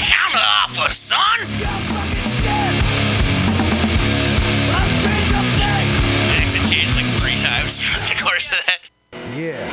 Counter Offer, son! The course of that. Yeah.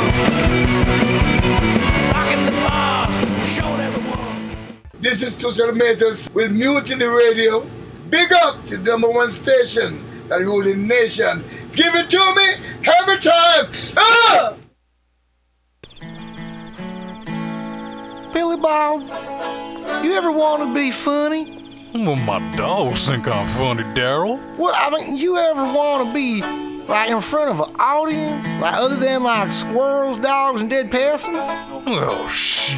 This is Tushar Matters with Mutiny Radio. Big up to number 1 station that rule the nation. Give it to me every time. Ah! Billy Bob, you ever want to be funny? Well, my dogs think I'm funny, Daryl. Well, I mean, you ever want to be, like, in front of an audience? Like, other than, like, squirrels, dogs, and dead peasants? Oh, shoot.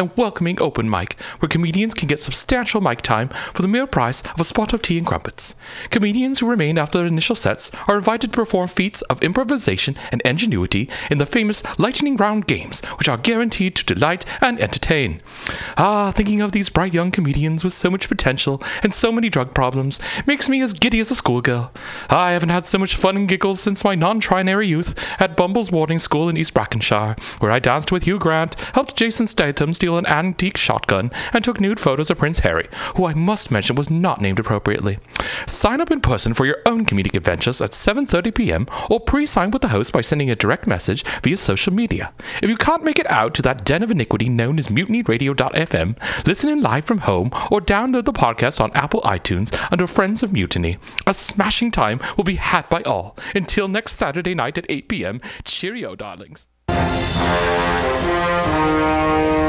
And welcoming open mic, where comedians can get substantial mic time for the mere price of a spot of tea and crumpets. Comedians who remain after their initial sets are invited to perform feats of improvisation and ingenuity in the famous lightning round games, which are guaranteed to delight and entertain. Ah, thinking of these bright young comedians with so much potential and so many drug problems makes me as giddy as a schoolgirl. I haven't had so much fun and giggles since my non-trinary youth at Bumble's boarding school in East Brackenshire, where I danced with Hugh Grant, helped Jason Statham steal an antique shotgun, and took nude photos of Prince Harry, who I must mention was not named appropriately. Sign up in person for your own comedic adventures at 7:30 p.m. or pre-sign with the host by sending a direct message via social media. If you can't make it out to that den of iniquity known as mutinyradio.fm, listen in live from home or download the podcast on Apple iTunes under Friends of Mutiny. A smashing time will be had by all. Until next Saturday night at 8 p.m, cheerio, darlings.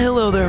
Hello there,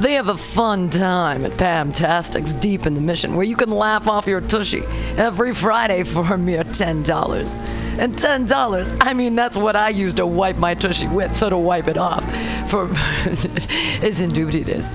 They have a fun time at Pamtastic's deep in the Mission, where you can laugh off your tushy every Friday for a mere $10. And $10, I mean, that's what I use to wipe my tushy with, so to wipe it off for is indubitious.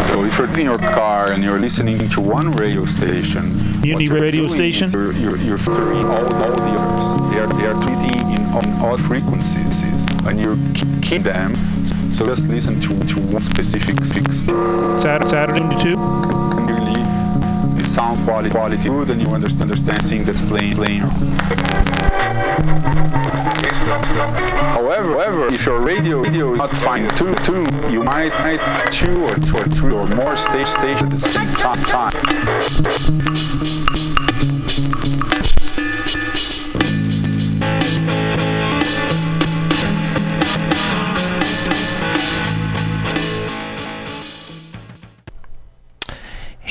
So if you're in your car and you're listening to one radio station, you're filtering all the others. They are treated on all frequencies, and you keep them. So just listen to one specific fix. Saturday to two. And really, the sound quality good, and you understand things that's playing. However, if your radio is not fine-tuned, you might two or more stations at the same time.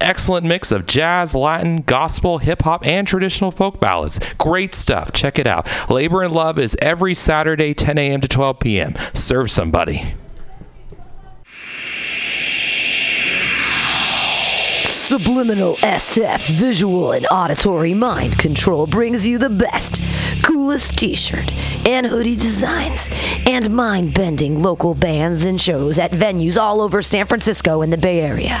excellent mix of jazz, Latin, gospel, hip-hop, and traditional folk ballads. Great stuff. Check it out. Labor and Love is every Saturday, 10 a.m. to 12 p.m. Serve somebody. Subliminal SF Visual and Auditory Mind Control brings you the best, coolest t-shirt and hoodie designs and mind-bending local bands and shows at venues all over San Francisco and the Bay Area.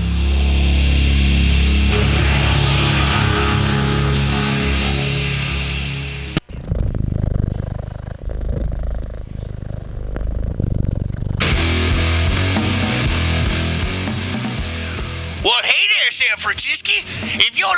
Francisci, if you're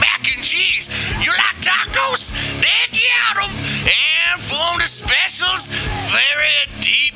mac and cheese. You like tacos? They got them. And from the specials, very deep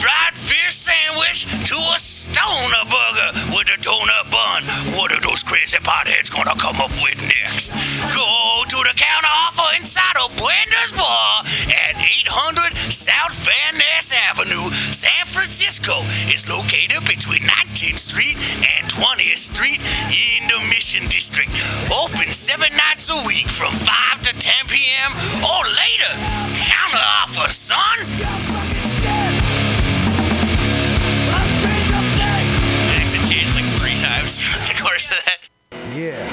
fried fish sandwich to a stoner burger with a donut bun. What are those crazy potheads gonna come up with next? Go to the Counter Offer inside of Bender's Bar at 800 South Van Ness Avenue, San Francisco. It's located between 19th Street and 20th Street in the Mission District. Open 7 nights a week from 5 to 10 p.m. or later. Counter Offer, son. I actually changed like 3 times throughout the course of that. Yeah.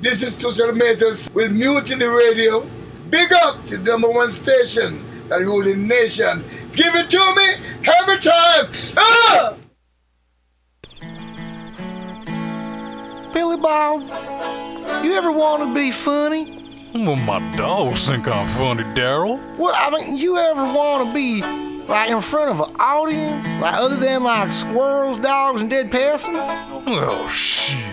This is Tushar Matters with Mutiny Radio. Big up to number 1 station that rule the nation. Give it to me every time. Ah! Billy Bob, you ever want to be funny? Well, my dogs think I'm funny, Daryl. Well, I mean, you ever want to be, like, in front of an audience? Like, other than, like, squirrels, dogs, and dead peasants? Oh, shoot.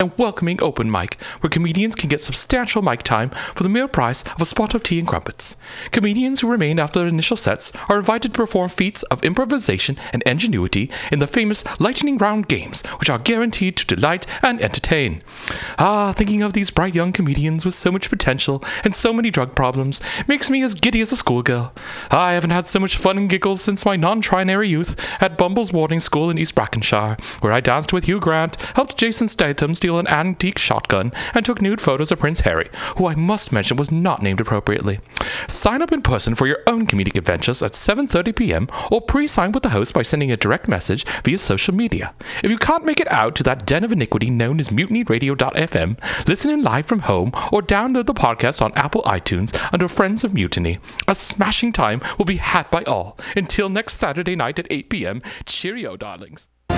A welcoming open mic, where comedians can get substantial mic time for the mere price of a spot of tea and crumpets. Comedians who remain after their initial sets are invited to perform feats of improvisation and ingenuity in the famous lightning round games, which are guaranteed to delight and entertain. Ah, thinking of these bright young comedians with so much potential and so many drug problems makes me as giddy as a schoolgirl. I haven't had so much fun and giggles since my non-trinary youth at Bumble's boarding school in East Brackenshire, where I danced with Hugh Grant, helped Jason Statham steal conceal an antique shotgun and took nude photos of Prince Harry, who I must mention was not named appropriately. Sign up in person for your own comedic adventures at 7:30 p.m. or pre-sign with the host by sending a direct message via social media. If you can't make it out to that den of iniquity known as mutinyradio.fm, listen in live from home or download the podcast on Apple iTunes under Friends of Mutiny. A smashing time will be had by all. Until next Saturday night at 8 p.m, cheerio, darlings.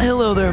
Hello there,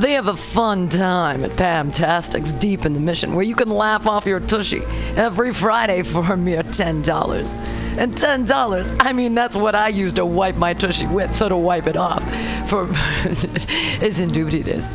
They have a fun time at Pamtastic's deep in the Mission, where you can laugh off your tushy every Friday for a mere $10. And $10, I mean, that's what I use to wipe my tushy with, so to wipe it off for is indubity this.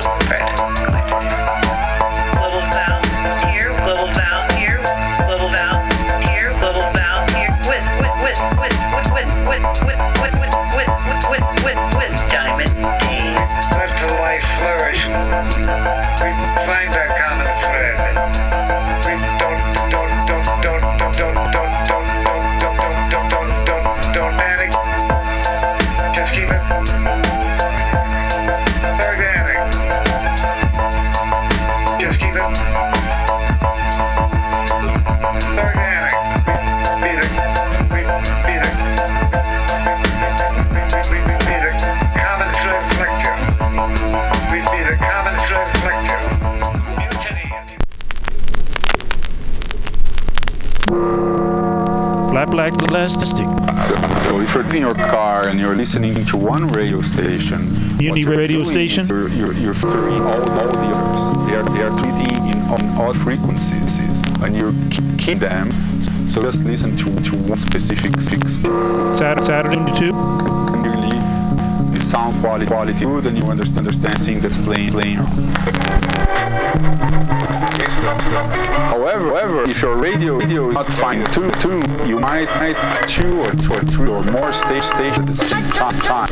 Black plastic. So if you're in your car and you're listening to one radio station, you're filtering all the others. They are treating in on all frequencies, and you keep them. So just listen to one specific six. Saturday to two. And really, the sound quality good, and you understand things that's playing. However, if your radio is not fine-tuned, you might two or more stations at the same time.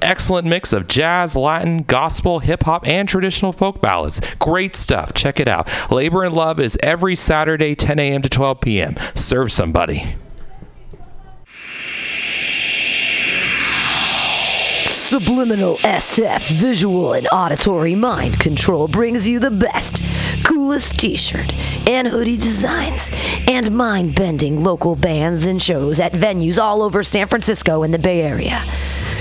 excellent mix of jazz, Latin, gospel, hip-hop, and traditional folk ballads. Great stuff. Check it out. Labor and Love is every Saturday, 10 a.m. to 12 p.m. Serve somebody. Subliminal SF Visual and Auditory Mind Control brings you the best, coolest t-shirt and hoodie designs and mind-bending local bands and shows at venues all over San Francisco and the Bay Area.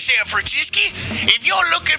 San Francisco, if you're looking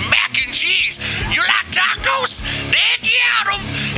mac and cheese. You like tacos? They got them.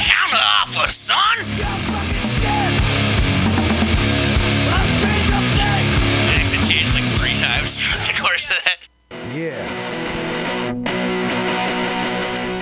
Counter Offer, son. The accent changed like 3 times throughout the course of that. Yeah.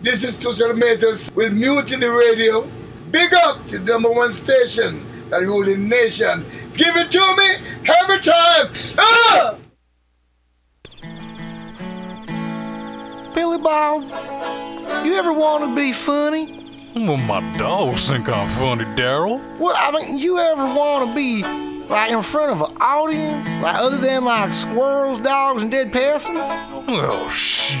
This is Tushar Matos with Mutiny Radio. Big up to number 1 station, that ruling nation. Give it to me every time. Ah! Billy Bob, you ever want to be funny? Well, my dogs think I'm funny, Daryl. Well, I mean, you ever want to be like in front of an audience, like other than like squirrels, dogs, and dead peasants? Oh, shit.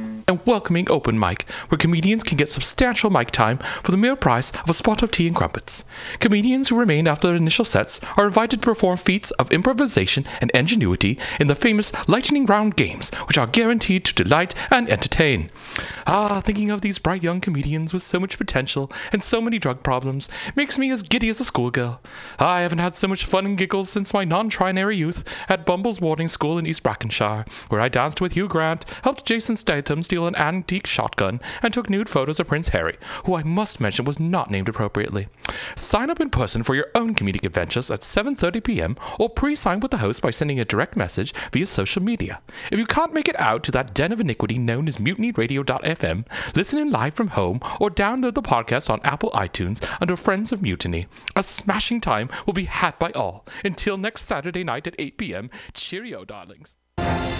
A welcoming open mic where comedians can get substantial mic time for the mere price of a spot of tea and crumpets. Comedians who remain after their initial sets are invited to perform feats of improvisation and ingenuity in the famous lightning round games, which are guaranteed to delight and entertain. Ah, thinking of these bright young comedians with so much potential and so many drug problems makes me as giddy as a schoolgirl. I haven't had so much fun and giggles since my non-trinary youth at Bumble's boarding school in East Brackenshire, where I danced with Hugh Grant, helped Jason Statham steal an antique shotgun, and took nude photos of Prince Harry, who I must mention was not named appropriately. Sign up in person for your own comedic adventures at 7:30 p.m. or pre-sign with the host by sending a direct message via social media. If you can't make it out to that den of iniquity known as mutinyradio.fm, listen in live from home or download the podcast on Apple iTunes under Friends of Mutiny. A smashing time will be had by all. Until next Saturday night at 8 p.m, cheerio, darlings.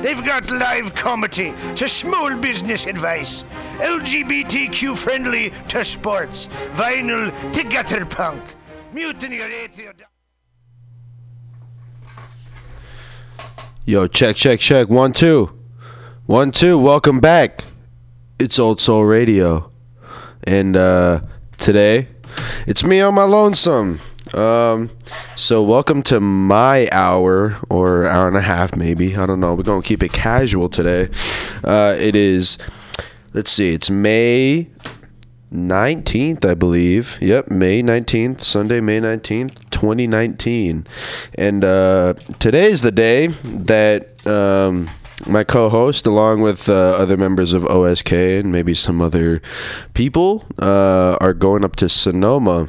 They've got live comedy to small business advice, LGBTQ friendly to sports, vinyl to gutter punk. Mutiny Radio. Yo, check. 1, 2. 1, 2. Welcome back. It's Old Soul Radio. And today, it's me on my lonesome. So welcome to my hour, or hour and a half maybe, I don't know, we're going to keep it casual today. It is, let's see, it's May 19th, I believe. Yep, May 19th, Sunday, May 19th, 2019. And today's the day that my co-host, along with other members of OSK and maybe some other people, are going up to Sonoma.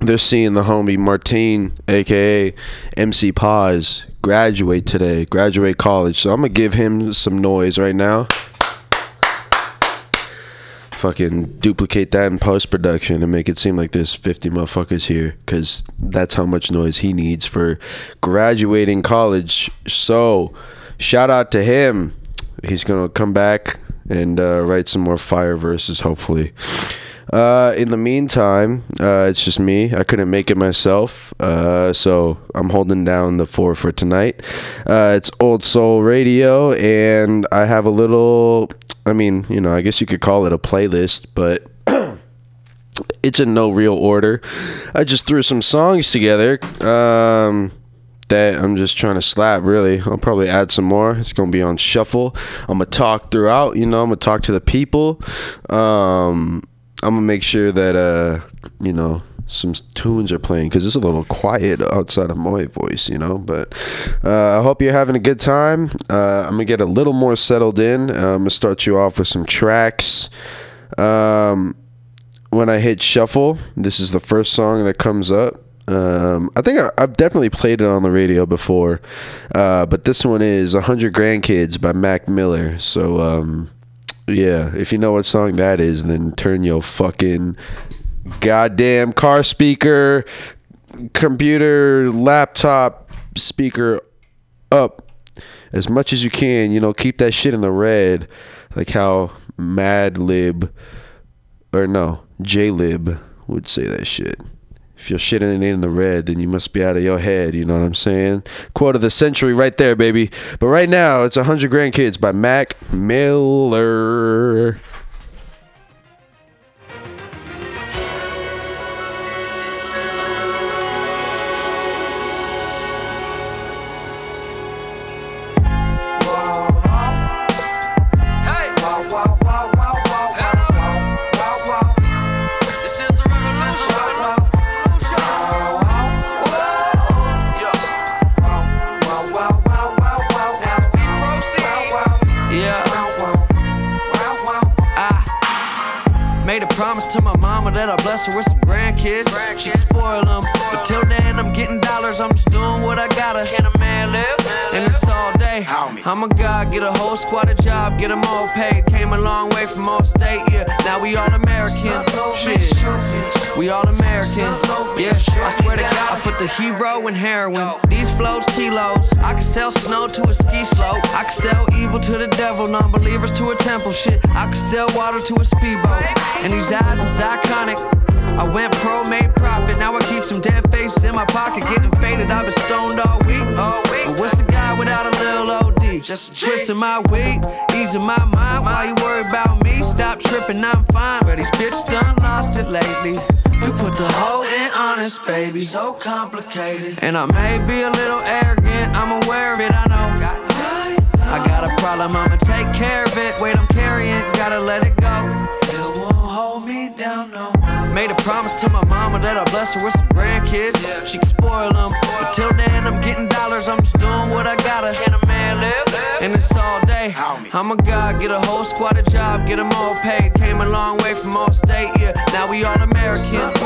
They're seeing the homie Martine, a.k.a. MC Paz, graduate today, graduate college. So I'm going to give him some noise right now. Fucking duplicate that in post-production and make it seem like there's 50 motherfuckers here, because that's how much noise he needs for graduating college. So shout out to him. He's going to come back and write some more fire verses, hopefully. In the meantime, it's just me. I couldn't make it myself, so I'm holding down the fort for tonight. It's Old Soul Radio, and I have a little, I mean, you know, I guess you could call it a playlist, but it's in no real order. I just threw some songs together that I'm just trying to slap, really. I'll probably add some more. It's going to be on shuffle. I'm going to talk throughout, you know, I'm going to talk to the people. I'm going to make sure that, you know, some tunes are playing, because it's a little quiet outside of my voice, you know. But I hope you're having a good time. I'm going to get a little more settled in. I'm going to start you off with some tracks. When I hit shuffle, this is the first song that comes up. I think I've definitely played it on the radio before. But this one is 100 Grandkids by Mac Miller. So, yeah, if you know what song that is, then turn your fucking goddamn car speaker, computer, laptop speaker up as much as you can. You know, keep that shit in the red, like how J-Lib would say that shit. If your shit ain't in the red, then you must be out of your head. You know what I'm saying? Quote of the century right there, baby. But right now, it's 100 Grandkids by Mac Miller. Promise to my mama that I bless her with some grandkids. She can spoil them. But till then, I'm getting dollars. I'm just doing what I gotta. Can a man live? And it's all day. I'm a god, get a whole squad a job, get them all paid. Came a long way from all state, yeah. Now we all American. Shit. We all American. Yeah, I swear to God, I put the hero in heroin. These flows, kilos. I can sell snow to a ski slope. I can sell evil to the devil, non-believers to a temple. Shit, I can sell water to a speedboat. And these eyes is iconic. I went pro, made profit. Now I keep some dead faces in my pocket. Getting faded, I've been stoned all week. But what's a guy without a little OD? Just a twist in my weed, easing my mind. Why you worry about me? Stop tripping, I'm fine. But these bitches done lost it lately. You put the hoe in honest, baby. So complicated. And I may be a little arrogant, I'm aware of it, I know. I got a problem, I'ma take care of it. Wait, I'm carrying, gotta let it go. Me down, no. Made a promise to my mama that I bless her with some grandkids. Yeah. She can spoil them. But till then, I'm getting dollars. I'm just doing what I gotta. Can a man live? And it's all day. I'm a god, get a whole squad a job, get them all paid. Came a long way from all state, yeah. Now we all American. Shit.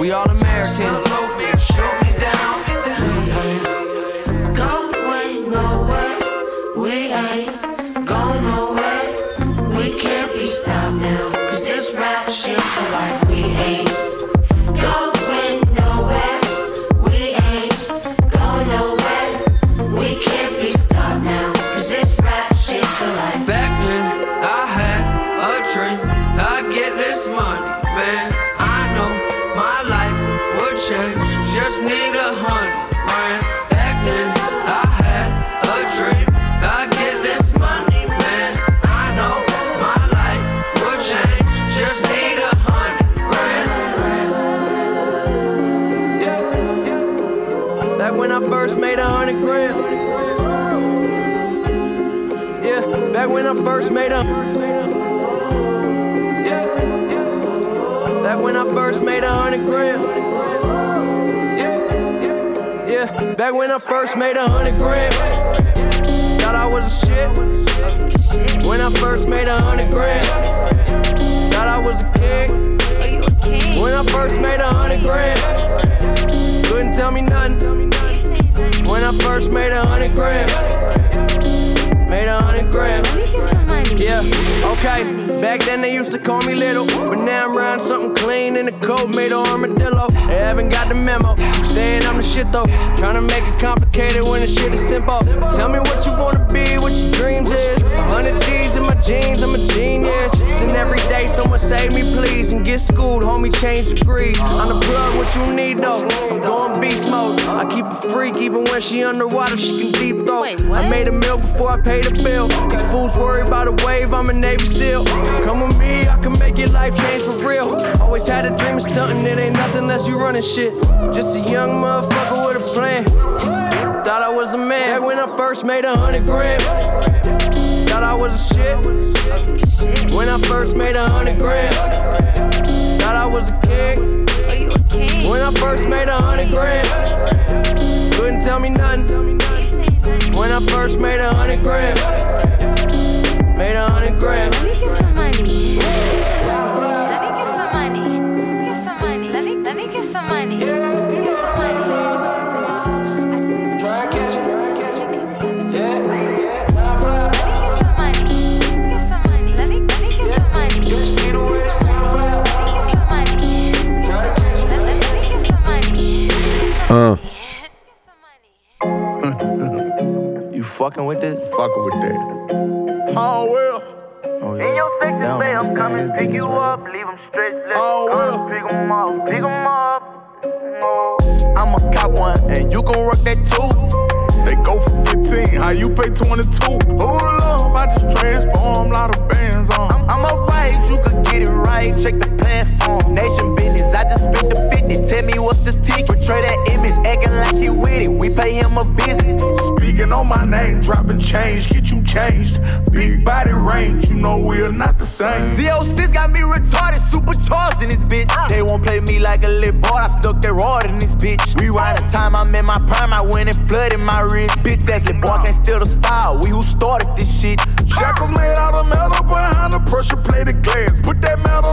We all American. Shoot me down. We ain't going nowhere. We ain't going nowhere. We can't be stopped now. This rap shit for life, we ain't going nowhere. We ain't going nowhere. We can't be stopped now. Cause this rap shit for life. Back when I had a dream, I'd get this money, man. I know my life would change. Just need $100 grand. Back then I had a dream, I'd get this money, man. I know my life would change. Just need $100 grand. Yeah. Back when I first made $100 grand. Yeah. Back when I first made Yeah. Back when I first made $100 grand. Yeah. Yeah. Back when I first made $100 grand. Thought I was a shit. When I first made $100 grand. I was a king. When I first made $100 grand, couldn't tell me nothing. When I first made $100 grand, made $100 grand. Yeah, okay. Back then they used to call me little, but now I'm riding something clean in a coat made of armadillo. They haven't got the memo. Saying I'm the shit though, trying to make it complicated when the shit is simple. Tell me what you wanna be, what your dreams is. 100 G's in my jeans, I'm a genius. And every day someone save me please and get schooled, homie change degree. I'm the plug, what you need though. I'm going beast mode. I keep a freak even when she underwater, she can deep throw. I made a meal before I paid a bill. These fools worry about a wave, I'm a Navy SEAL. Come with me, I can make your life change for real. Always had a dream of stunting, it ain't nothing unless you running shit. Just a young motherfucker with a plan. Thought I was a man. Back when I first made $100 grand. Thought I was a shit. When I first made $100 grand. Thought I was a king. When I first made $100 grand. Couldn't tell me nothing. When I first made $100 grand. Made $100 grand. Let me get some money. Let me get some money. I just need some money. Let me get some money. You see the way it's time. Try to catch it. Let me get some money. You fucking with this? Fucking with that. Oh, well. Oh, yeah. In your section, say I'm coming, pick you up, leave them straight, let's pick them up, pick them up. I'm a cop one, and you gon' work that too. They go for 15, how you pay 22? Who love, I just transform, lot of bands on. I'm a white, you could get it right, check the platform. Nation business, I just spent the 50, tell me what's the ticket. Portray that image, acting like he with it, we pay him a visit. Speaking on my name, dropping change, get you changed. Big body range, you know we're not the same. Z06 got me retarded, supercharged in this bitch. They won't play me like a little boy, I stuck that rod in this bitch. Rewind the time I'm in my prime, I went and flooded my wrist. Bitch ass little boy can't steal the style, we who started this shit. Shackles made out of metal, but behind the pressure, play the glass. Put that metal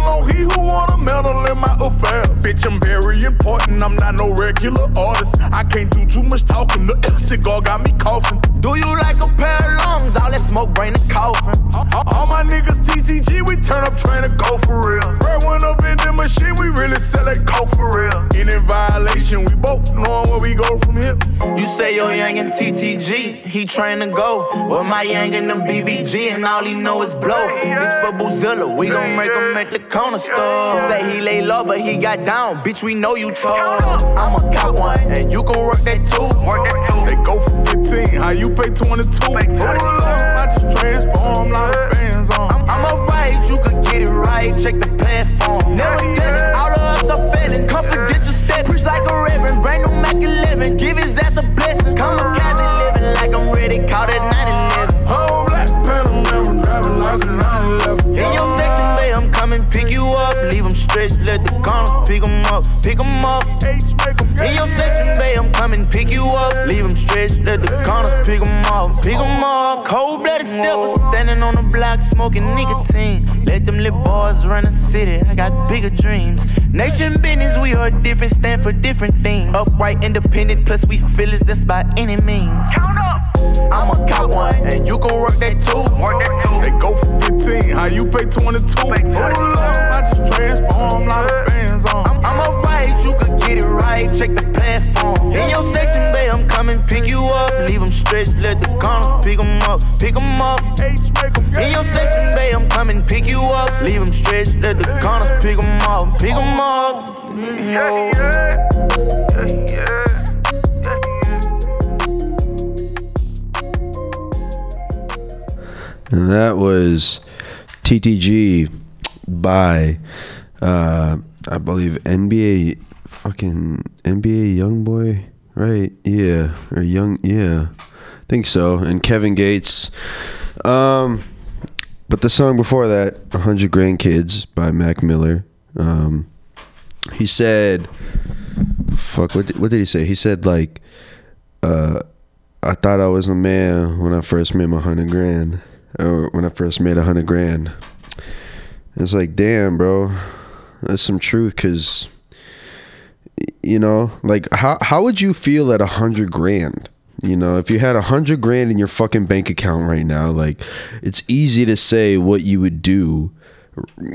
I'm trying to go for real. Right one up in the machine, we really sell that coke for real. And in violation, we both knowing where we go from here. You say your yang and TTG, he trying to go. Well, my yang and the BBG, and all he know is blow. This for Boozilla, we gon' make him at the corner store. Say he lay low, but he got down. Bitch, we know you tall. I'ma got one, and you gon' work that too. They go for 15, how you pay 22? I just transform, lot of bands on. I'm a right, you could get it right. Check the platform. Never tell it, all of us are failing. Confidential step, preach like a reverend. Brand new Mac 11, give his ass a blessing. Kamikaze living like I'm ready, call that 911. Whole black Panamera, driving like a 911. In your section, babe, I'm coming, pick you up. Leave them stretched, let the corner pick them up, pick them up. In your section, babe, I'm coming, pick you up. Leave them stretched, let the corners pick them up, pick them up. Cold-blooded stepper, standing on the block, smoking nicotine. Let them little boys run the city, I got bigger dreams. Nation business, we are different, stand for different things. Upright, independent, plus we feelers, that's by any means. Count up! I'ma cop one, and you gon' work that too. They go for 15, how you pay 22? I just transform, lot of bands on. I'm a right, you could get it right, check the platform. In your section, babe, I'm coming, pick you up. Leave them stretched, let the corners pick them up, pick them up. In your section, babe, I'm coming, pick you up. Leave them stretched, let the corners pick them up, pick them up. Yeah, yeah, yeah. And that was TTG by, I believe, NBA, fucking NBA Youngboy, right? Yeah, or Young, yeah, I think so, and Kevin Gates. But the song before that, 100 Grandkids by Mac Miller, he said, fuck, what did he say? He said, like, I thought I was a man when I first made my 100 grand. Or when I first made 100 grand. It's like, damn, bro, that's some truth. Cause, you know, like, how would you feel at 100 grand? You know, if you had 100 grand in your fucking bank account right now, like, it's easy to say what you would do,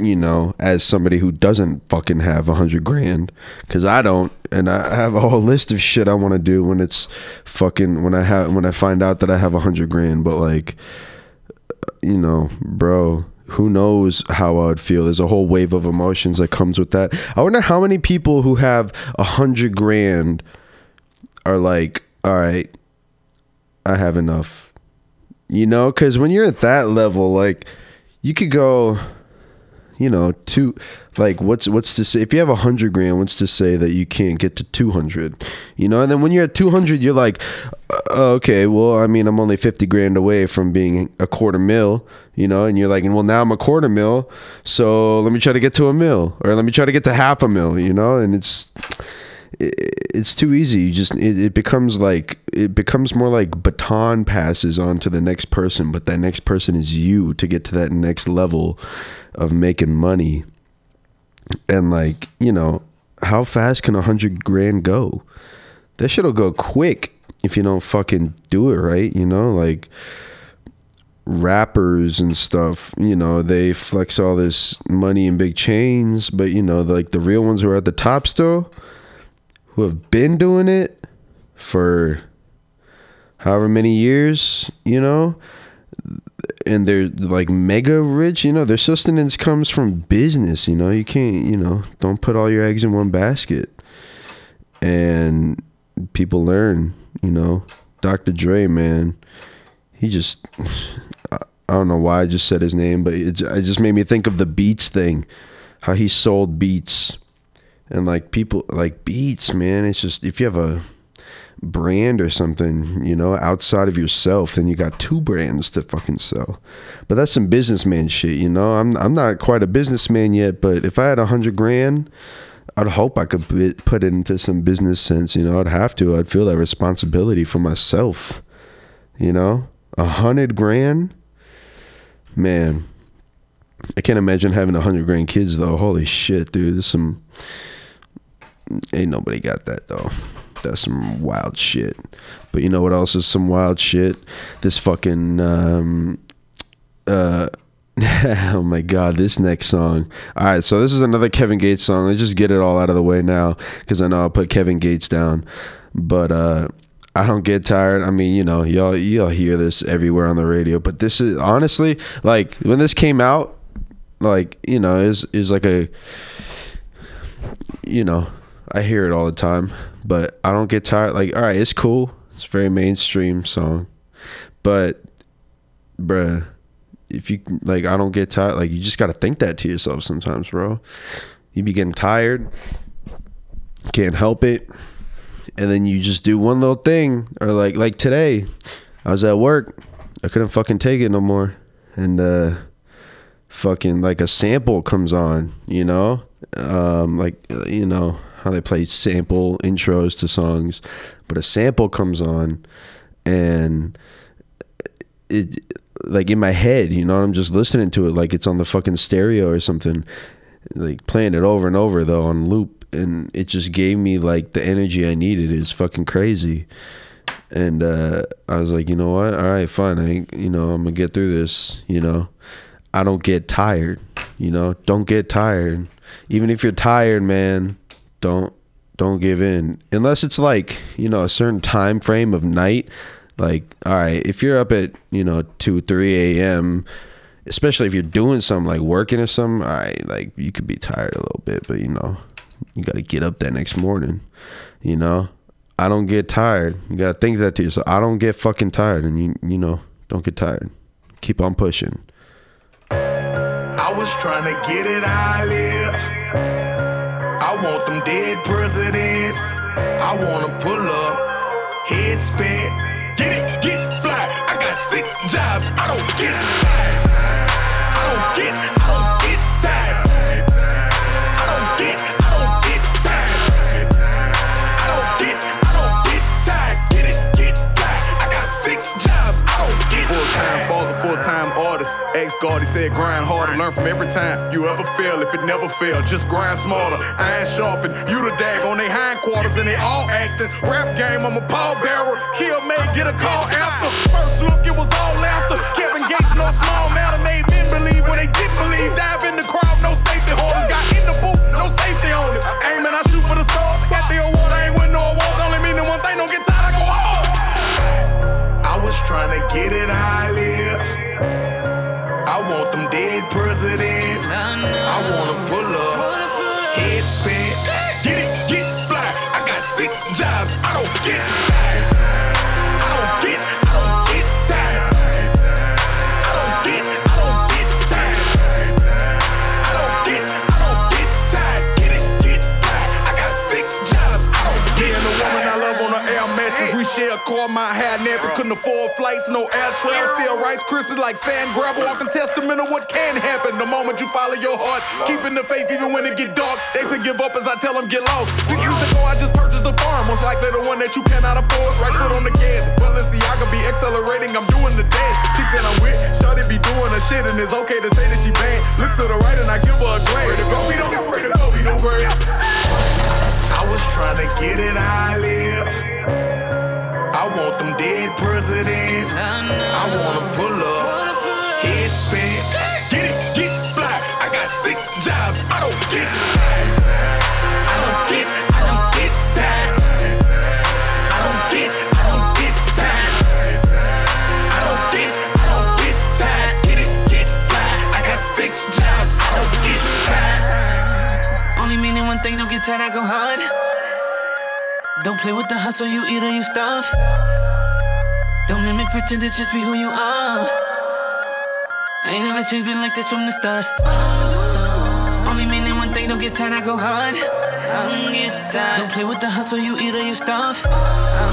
you know, as somebody who doesn't fucking have 100 grand. Cause I don't, and I have a whole list of shit I want to do when it's fucking, when I find out that I have 100 grand. But, like, you know, bro, who knows how I would feel. There's a whole wave of emotions that comes with that. I wonder how many people who have 100 grand are like, all right, I have enough, you know? Because when you're at that level, like, you could go, you know, to like, what's to say if you have 100 grand, what's to say that you can't get to 200, you know? And then when you're at 200, you're like, okay, well, I mean, I'm only 50 grand away from being a quarter mil, you know? And you're like, well, now I'm a quarter mil, so let me try to get to a mil, or let me try to get to half a mil, you know? And it's too easy. You just, it becomes more like baton passes on to the next person, but that next person is you, to get to that next level of making money. And, like, you know, how fast can 100 grand go? That shit'll go quick if you don't fucking do it right, you know? Like, rappers and stuff, you know, they flex all this money and big chains, but, you know, like, the real ones who are at the top still, who have been doing it for however many years, you know, and they're, like, mega rich, you know, their sustenance comes from business, you know? You can't, you know, don't put all your eggs in one basket. And people learn, you know. Dr. Dre, man, he just, I don't know why I just said his name, but it just made me think of the Beats thing, how he sold Beats. And, like, people, like, Beats, man, it's just, if you have a brand or something, you know, outside of yourself, then you got two brands to fucking sell. But that's some businessman shit, you know? I'm not quite a businessman yet, but if I had 100 grand, I'd hope I could put it into some business sense, you know? I'd feel that responsibility for myself, you know? 100 grand, man, I can't imagine having 100 grand kids, though. Holy shit, dude, there's some, ain't nobody got that, though. That's some wild shit. But you know what else is some wild shit? This fucking Oh my God, this next song. All right, so this is another Kevin Gates song. Let's just get it all out of the way now, because I know I'll put Kevin Gates down. But I don't get tired. I mean, you know, y'all hear this everywhere on the radio. But this is honestly, like, when this came out, like, you know, is like a, you know, I hear it all the time, but I don't get tired. Like, all right, it's cool. It's a very mainstream song, but bruh, if you, like, I don't get tired. Like, you just got to think that to yourself sometimes, bro. You be getting tired, can't help it, and then you just do one little thing. Or like today, I was at work, I couldn't fucking take it no more, and fucking, like, a sample comes on, you know, like, you know how they play sample intros to songs, but a sample comes on, and it, like, in my head, you know, I'm just listening to it like it's on the fucking stereo or something, like playing it over and over though on loop, and it just gave me like the energy I needed. It's fucking crazy. And I was like, you know what, all right, fine, you know, I'm gonna get through this, you know. I don't get tired, you know. Don't get tired. Even if you're tired, man, don't give in. Unless it's like, you know, a certain time frame of night. Like, all right, if you're up at, you know, 2-3 a.m., especially if you're doing something like working or something, all right, like, you could be tired a little bit, but, you know, you got to get up that next morning, you know. I don't get tired. You got to think that to yourself. I don't get fucking tired. And you know, don't get tired. Keep on pushing. I was trying to get it out live. I want them dead presidents. I want to pull up, head spin. Get it, get fly. I got 6 jobs. I don't get tired. I don't get tired. I don't get tired. I don't get tired. Get it, get fly. I got 6 jobs. I don't get tired. Full-time artist, ex-guard, he said grind harder, learn from every time you ever fail. If it never fail, just grind smarter, iron sharpened, you the dag on they hindquarters, and they all acting, rap game, I'm a pallbearer, kill made, get a call after, first look it was all after, Kevin Gates no small matter, made men believe when they didn't believe, dive in the crowd, no safety holders, got in the booth, no safety on it, aiming, I shoot for the stars, got the award, I ain't win no awards, only meaning one thing, don't get tired, I go hard. I was trying to get it high live. I want them dead presidents. I want to pull up, head spin. Get it, get fly. I got 6 jobs. I don't get tired. I don't get tired. I don't get tired. I don't get tired. Get it, get tired. I got 6 jobs. I don't get tired. The woman I love on the air mattress. We share a car, my hair nappy. Couldn't afford flights, no air travel. Still rice crispy like sand gravel. Walking testament of what can happen. The moment you follow your heart, keeping the faith even when it get dark. They say give up as I tell them get lost. 6 years ago I just purchased a farm. Most likely the one that you cannot afford. Right foot on the gas. Well, let's see, I could be accelerating. I'm doing the dance. Chick that I'm with, shawty be doing her shit, and it's okay to say that she bad. Look to the right and I give her a grade. Ready to go, we don't got ready to go, we don't worry. I was trying to get it how I live. I want them dead presidents. I want to pull up, head spin. Get it, get fly. I got 6 jobs. I don't get tired. I don't get tired. I don't get tired. I don't get tired. Get it, get fly. I got 6 jobs. I don't get tired. Only meaning one thing, don't get tired. I go hard. Don't play with the hustle, you eat or you stuff. Don't mimic, pretend, it's just be who you are. Ain't never changed, been like this from the start. Only meaning one thing, don't get tired, I go hard. I don't get tired. Don't play with the hustle, you eat or you stuff. I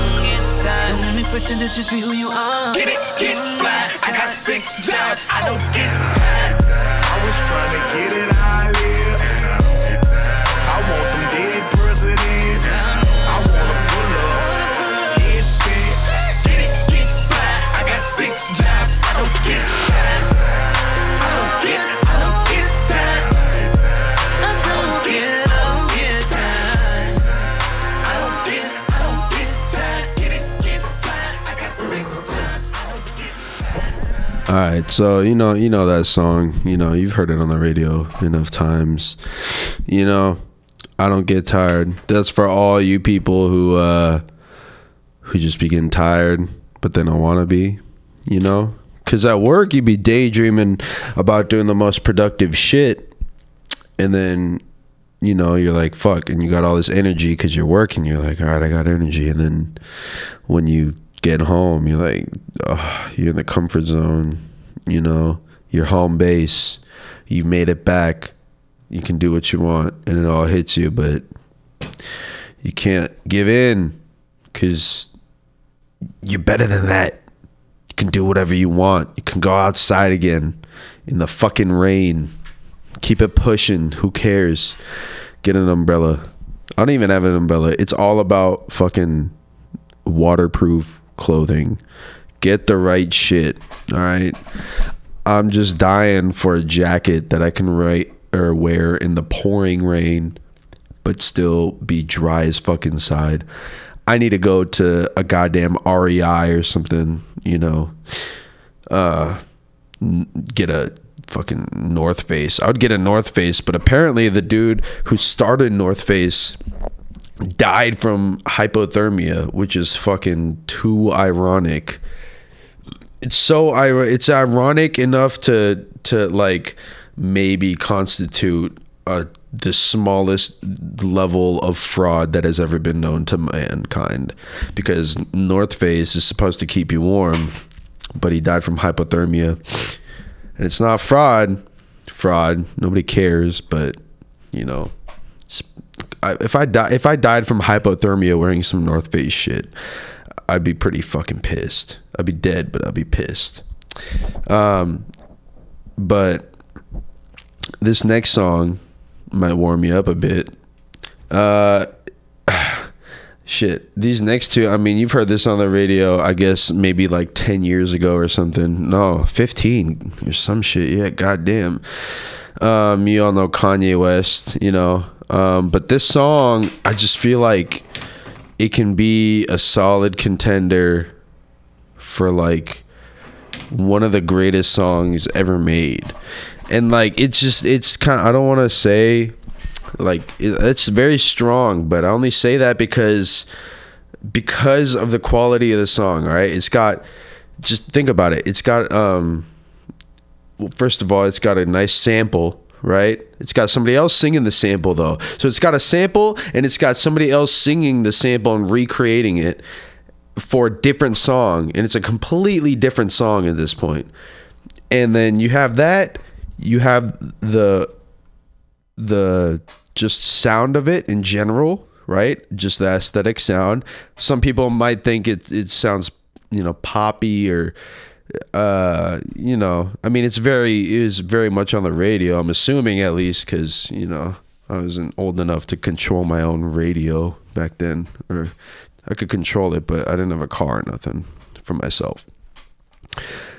don't get tired. Don't mimic, pretend, it's just be who you are. Get it, get fly, I got 6 jobs. I don't get tired. I was trying to get it how I live. I want them dead presidents. I don't get tired. I don't get tired. I don't get tired. I don't get tired. Get it, get fly. I got 6 jobs. I don't get tired. All right, so you know that song. You know, you've heard it on the radio enough times. You know, I don't get tired. That's for all you people who just be getting tired, but they don't want to be. You know, because at work you be daydreaming about doing the most productive shit, and then you know you're like fuck, and you got all this energy because you're working. You're like, all right, I got energy, and then when you get home, you're like, oh, you're in the comfort zone, you know, your home base, you made it back, you can do what you want, and it all hits you, but you can't give in because you're better than that. You can do whatever you want. You can go outside again in the fucking rain. Keep it pushing. Who cares? Get an umbrella. I don't even have an umbrella. It's all about fucking waterproof clothing. Get the right shit. All right, I'm just dying for a jacket that I can wear in the pouring rain but still be dry as fuck inside. I need to go to a goddamn REI or something, you know, get a fucking North Face. I would get a North Face, but apparently the dude who started North Face died from hypothermia, which is fucking too ironic. It's so it's ironic enough to like maybe constitute the smallest level of fraud that has ever been known to mankind, because North Face is supposed to keep you warm, but he died from hypothermia, and it's not fraud. Nobody cares, but you know. If I died from hypothermia wearing some North Face shit, I'd be pretty fucking pissed. I'd be dead, but I'd be pissed. But this next song might warm me up a bit. Shit, these next two, I mean, you've heard this on the radio, I guess maybe like 10 years ago or something. No, 15 or some shit. Yeah, goddamn. You all know Kanye West, you know. But this song, I just feel like it can be a solid contender for like one of the greatest songs ever made. And like, it's kind of, I don't want to say like, it's very strong, but I only say that because of the quality of the song, right? It's got, just think about it. It's got, first of all, it's got a nice sample. Right, it's got somebody else singing the sample though, so it's got a sample and it's got somebody else singing the sample and recreating it for a different song, and it's a completely different song at this point. And then you have the just sound of it in general, right? Just the aesthetic sound. Some people might think it sounds, you know, poppy or you know, I mean, it is very much on the radio, I'm assuming, at least, because, you know, I wasn't old enough to control my own radio back then, or I could control it, but I didn't have a car or nothing for myself.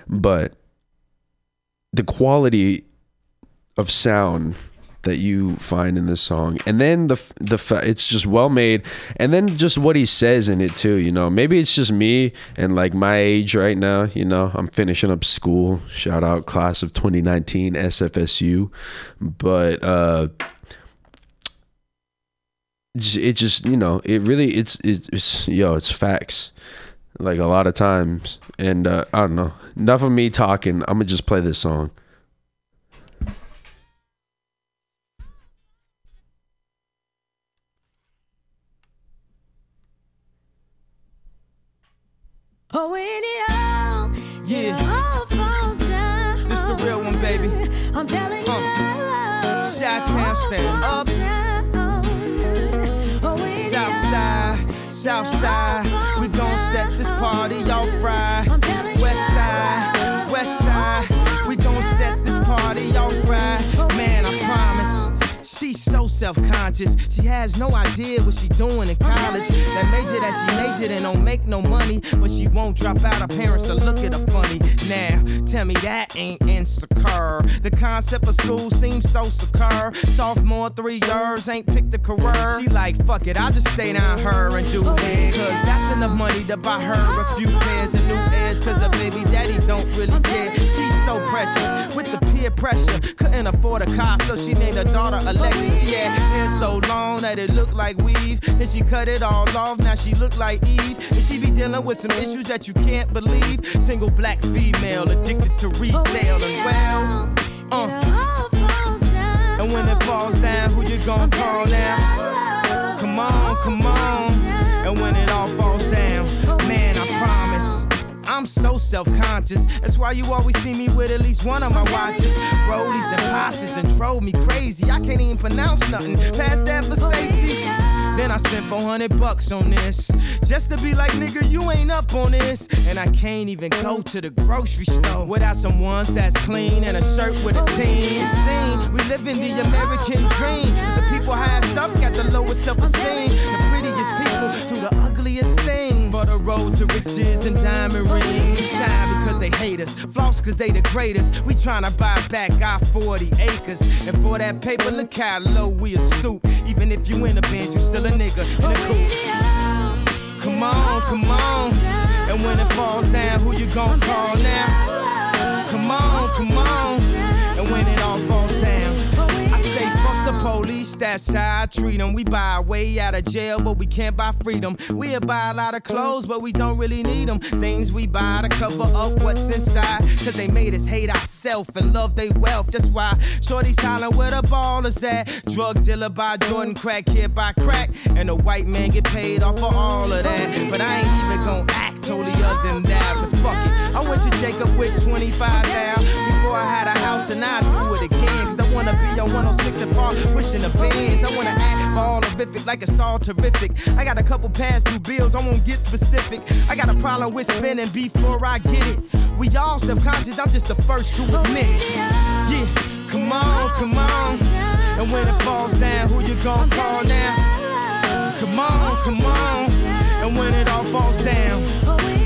But the quality of sound that you find in this song, and then it's just well made, and then just what he says in it too, you know. Maybe it's just me and like my age right now, you know, I'm finishing up school, shout out class of 2019 SFSU, but it just, you know, it really it's yo, it's facts, like a lot of times. And I don't know, enough of me talking, I'm gonna just play this song. Oh, when it all, yeah, it all falls down. This the real one, baby. I'm telling you, Chi-Town stand up. Southside, Southside, we gon' set this party off right. Westside, Westside, we gon' set this party off right. Man, I promise. She's so self-conscious, she has no idea what she's doing in college. That major that she majored in don't make no money, but she won't drop out, her parents will look at her funny. Now, tell me that ain't insecure. The concept of school seems so secure. Sophomore 3 years, ain't picked a career. She like, fuck it, I'll just stay down her and do it. Cause that's enough money to buy her a few pairs of new ears cause her baby daddy don't really care. She's so precious with the peer pressure. Couldn't afford a car, so she named her daughter Alexis. Yeah, hair so long that it looked like weave. Then she cut it all off, now she look like Eve. And she be dealing with some issues that you can't believe. Single black female addicted to retail as well. And when it falls down, who you gonna call now? Come on, come on. And when it all falls down, man, I promise I'm so self-conscious. That's why you always see me with at least one of my watches. Rollies and posses that drove me crazy. I can't even pronounce nothing past that for safety. Then I spent $400 on this just to be like, nigga, you ain't up on this. And I can't even go to the grocery store without some ones that's clean and a shirt with a team. We live in the American dream. The people highest up got the lowest self-esteem. The prettiest people do the ugliest things. For the road to riches and diamond rings. We shine because they hate us, floss because they the greatest. We tryna buy back our 40 acres. And for that paper, look how low we are stoop. Even if you in a band, you still a nigga in a coupe. Come on, come on. And when it falls down, who you gon' call now? Come on, come on. And when it all falls down, I say fuck the police, that's how I treat them. We buy our way out of jail, but we can't buy freedom. We'll buy a lot of clothes, but we don't really need them. Things we buy to cover up what's inside, cause they made us hate ourselves and love they wealth. That's why shorty's hollering where the ball is at. Drug dealer by Jordan, crack kid by crack. And the white man get paid off for all of that. But I ain't even gon' act totally other than that. Cause fuck it, I went to Jacob with 25 now. Before I had a house and I do it again. Cause I wanna be on 106 and Park, pushing the bands. I wanna act for all horrific, like it's all terrific. I got a couple pass through bills, I won't get specific. I got a problem with spending before I get it. We all self-conscious, I'm just the first to admit it. Yeah, come on, come on. And when it falls down, who you gon' call now? Come on, come on. And when it all falls down,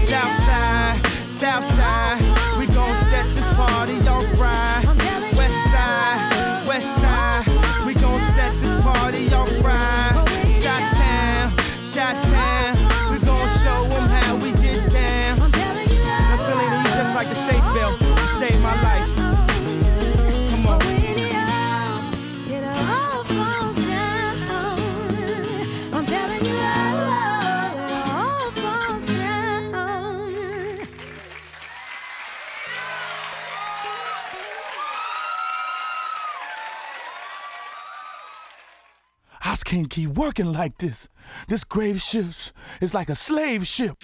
Southside, Southside, we gon' set this party off right. Westside, Westside, we gon' set this party off right. Shot-town, Shot-town, we gon' show them how we get down. Now Selena, you just like a safe belt, you saved my life. Come on. It all falls down. I'm telling you, it all falls down. I just can't keep working like this. This grave shift is like a slave ship.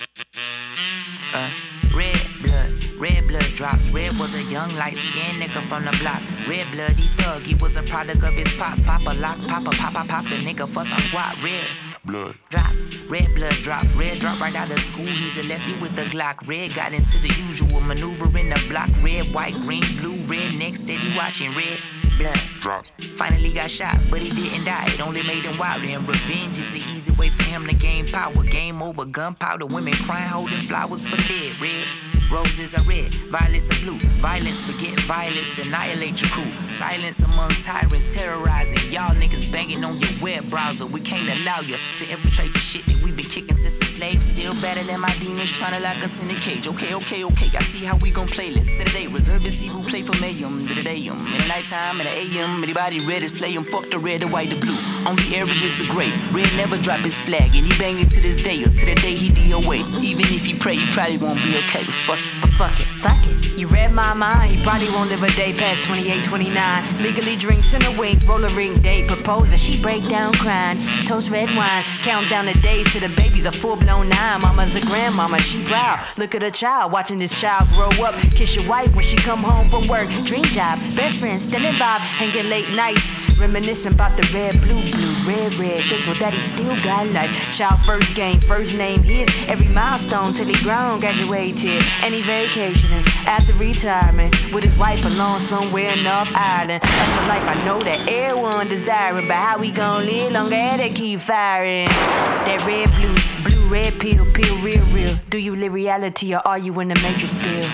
Red blood drops. Red was a young light-skinned nigga from the block. Red bloody thug, he was a product of his pops. Papa lock, papa papa pop the nigga for some guap. Red blood drops. Red blood drops. Red drop right out of school. He's a lefty with a Glock. Red got into the usual maneuver in the block. Red, white, green, blue, red. Next steady watching red. Blood drops. Finally got shot, but he didn't die. It only made him wilder. And revenge is the easy way for him to gain power. Game over, gunpowder, women crying, holding flowers for dead. Red roses are red, violets are blue. Violence beget violence, annihilate your crew. Silence among tyrants, terrorizing y'all niggas banging on your web browser. We can't allow you to infiltrate the shit that we've been kicking since the slave. Still battling my demons, trying to lock us in a cage. Okay, okay, okay, I see how we gon' play. Let's set a day, reserve and see who play for mayhem. To the dayum, in the nighttime, in the AM, anybody ready, slay him. Fuck the red, the white, the blue. Only areas are gray. Red never drop his flag, and he banging to this day, or to the day he DOA. Even if he pray, he probably won't be okay. Fuck it, fuck it, fuck it. You read my mind, he probably won't live a day past 28, 29. Legally drinks in a wink, roller ring day, propose that she break down crying. Toast red wine, count down the days to the baby's a full-blown 9. Mama's a grandmama, she proud. Look at her child, watching this child grow up. Kiss your wife when she come home from work. Dream job, best friends, still involved, hanging late nights. Reminiscing about the red, blue, blue, red, red. Thankful that he still got life. Child first game, first name his. Every milestone till he grown, graduated. And he vacationing after retirement with his wife alone somewhere in North Ireland. That's a life I know that everyone desiring, but how we gon' live longer and they keep firing. That red, blue, blue, red pill, pill, real, real. Do you live reality or are you in the matrix still?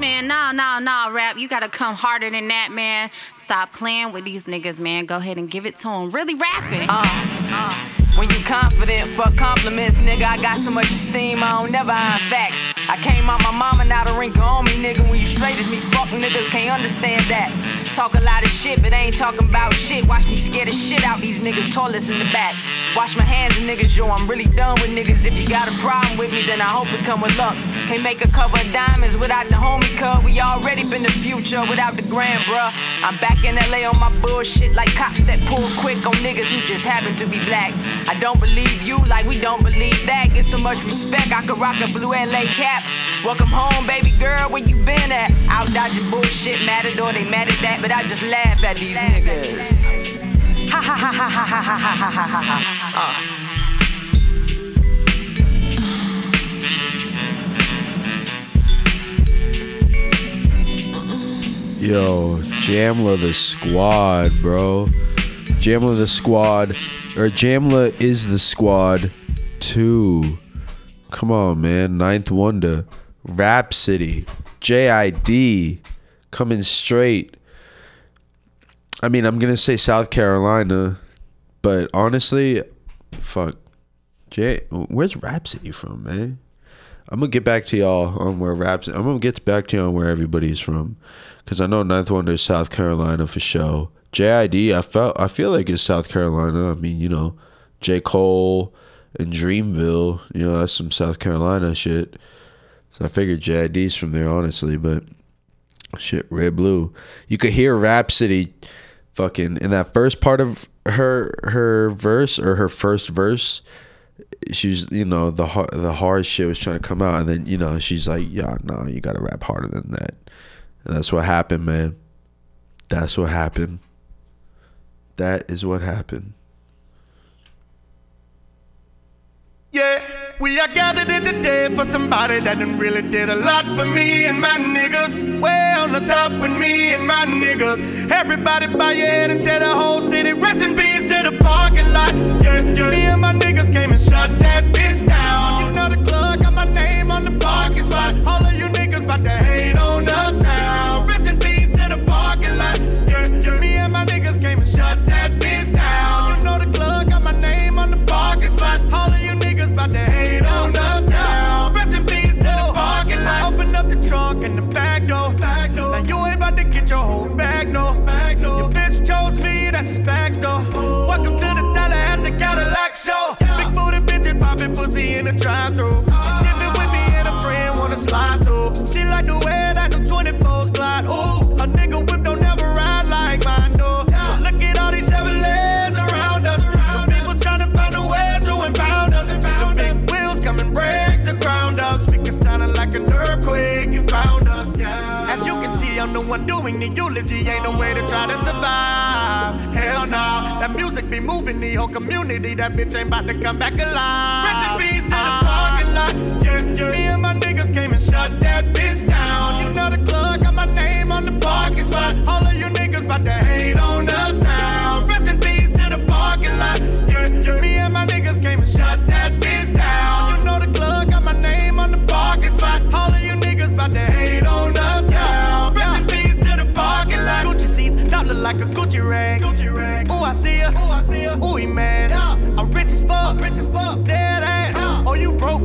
Man, nah, rap. You gotta come harder than that, man. Stop playing with these niggas, man. Go ahead and give it to them. Really rapping. When you confident, fuck compliments, nigga. I got so much esteem, I don't never iron facts. I came out my mama, now the wrinkle on me, nigga. When you straight as me, fuck niggas can't understand that. Talk a lot of shit, but ain't talking about shit. Watch me scare the shit out these niggas, toilets in the back. Wash my hands of niggas, yo, I'm really done with niggas. If you got a problem with me, then I hope it come with luck. Can't make a cover of diamonds without the homie, cuz we already been the future without the grand, bruh. I'm back in LA on my bullshit like cops that pull quick on niggas who just happen to be black. I don't believe you like we don't believe that. Get so much respect, I could rock a blue LA cap. Welcome home, baby girl, where you been at? Out dodging bullshit, matador, they mad at that, but I just laugh at these niggas. Ha ha ha ha ha ha ha ha ha ha ha. Yo, Jamla the Squad, bro. Jamla the Squad, or Jamla is the Squad 2. Come on, man. Ninth Wonder, Rhapsody, J.I.D. coming straight. I mean, I'm gonna say South Carolina, but honestly, fuck. Where's Rhapsody from, man? I'm gonna get back to y'all on where Rhapsody. I'm gonna get back to you on where everybody's from, cause I know Ninth Wonder is South Carolina for show. J.I.D. I feel like it's South Carolina. I mean, you know, J Cole and Dreamville. You know, that's some South Carolina shit. So I figured J.I.D.'s from there, honestly. But shit, Red Blue. You could hear Rhapsody, fucking in that first part of her verse or her first verse. She's, you know, the hard shit was trying to come out, and then, you know, she's like, yeah, no, you gotta rap harder than that. And that's what happened, man. That's what happened. That is what happened. Yeah, we are gathered here today for somebody that done really did a lot for me and my niggas. Way on the top with me and my niggas. Everybody bow your head and tell the whole city, rest in peace to the parking lot. Yeah, yeah. Me and my niggas came and shut that bitch down. You know the club got my name on the parking spot. All of you niggas about to hate on us now. Rest in peace to the parking lot. Yeah, yeah. Me and my niggas came and shut that bitch down. You know the club got my name on the parking spot. All of you about to hate on us now. Rest in peace to the parking lot. Open up the trunk and the back door. Now you ain't about to get your whole bag, no. Your bitch chose me, that's just facts, though. Welcome to the Tallahassee Cadillac show. Big booty bitches popping pussy in the drive-thru. She dipping with me and a friend wanna slide through. She like the way that the 24s glide. Ooh, a nigga whip don't ever ride like mine, though. So look at all these seven legs around us. The people tryna find a way to impound us. Come and break the ground up. Speaking sounding like an earthquake. You found us, yeah. As you can see, I'm the one doing the eulogy. Ain't no way to try to survive. Hell nah. That music be moving the whole community. That bitch ain't about to come back alive. Rest in peace to the parking lot. Yeah, yeah. Me and my niggas came and shut that bitch down. You know the club got my name on the parking spot. All of you niggas about to hate on us now. Rest in peace to the parking lot. Yeah, yeah. Me and my niggas came and shut that bitch down. All of you niggas about to hate on us now. Rest in peace to the parking lot. Gucci seats, top look like a Gucci rag. Gucci rag. Ooh, I see her. Ooh, I see her. Ooh, he mad. Yeah. I'm rich as fuck. Rich as fuck. Dead ass. Yeah. Oh, you broke.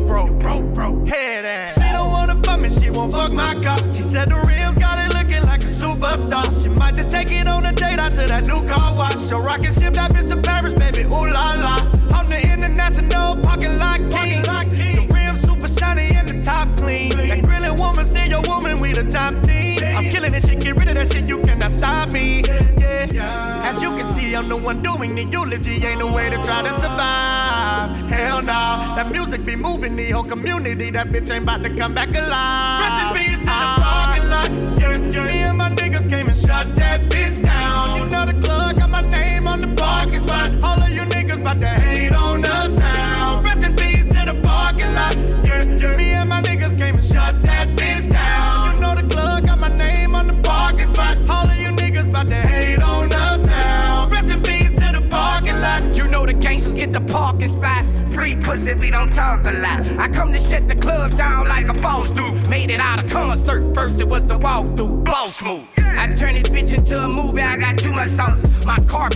Head ass. She don't wanna fuck me. She won't fuck my cop. She said the rims got it looking like a superstar. She might just take it on a date out to that new car wash. So rocket ship that bitch to Paris, baby. Ooh la la. I'm the international parking lot king. The rims super shiny. Top clean. That grilling woman, still your woman, we the top team. I'm killing this shit, get rid of that shit, you cannot stop me. Yeah, yeah. As you can see, I'm the one doing the eulogy. Ain't no way to try to survive. Hell nah. That music be moving the whole community. That bitch ain't about to come back alive. Rest in peace to the parking lot. Yeah, yeah. Me and my niggas came and shut that bitch down. You know the club got my name on the parking spot. All of you niggas about to hate on us now. Rest in peace to the parking lot. Yeah, yeah. Me and my niggas came and shut that bitch down. You know the club got my name on the parking spot. All of you niggas about to hate on us now. Rest in peace to the parking lot. You know the gangsters get the parking spots. Free pussy, we don't talk a lot. I come to shut the club down like a boss do. Made it out of concert, first it was the walkthrough. Boss move. Yeah. I turn this bitch into a movie, I got too much sauce. My car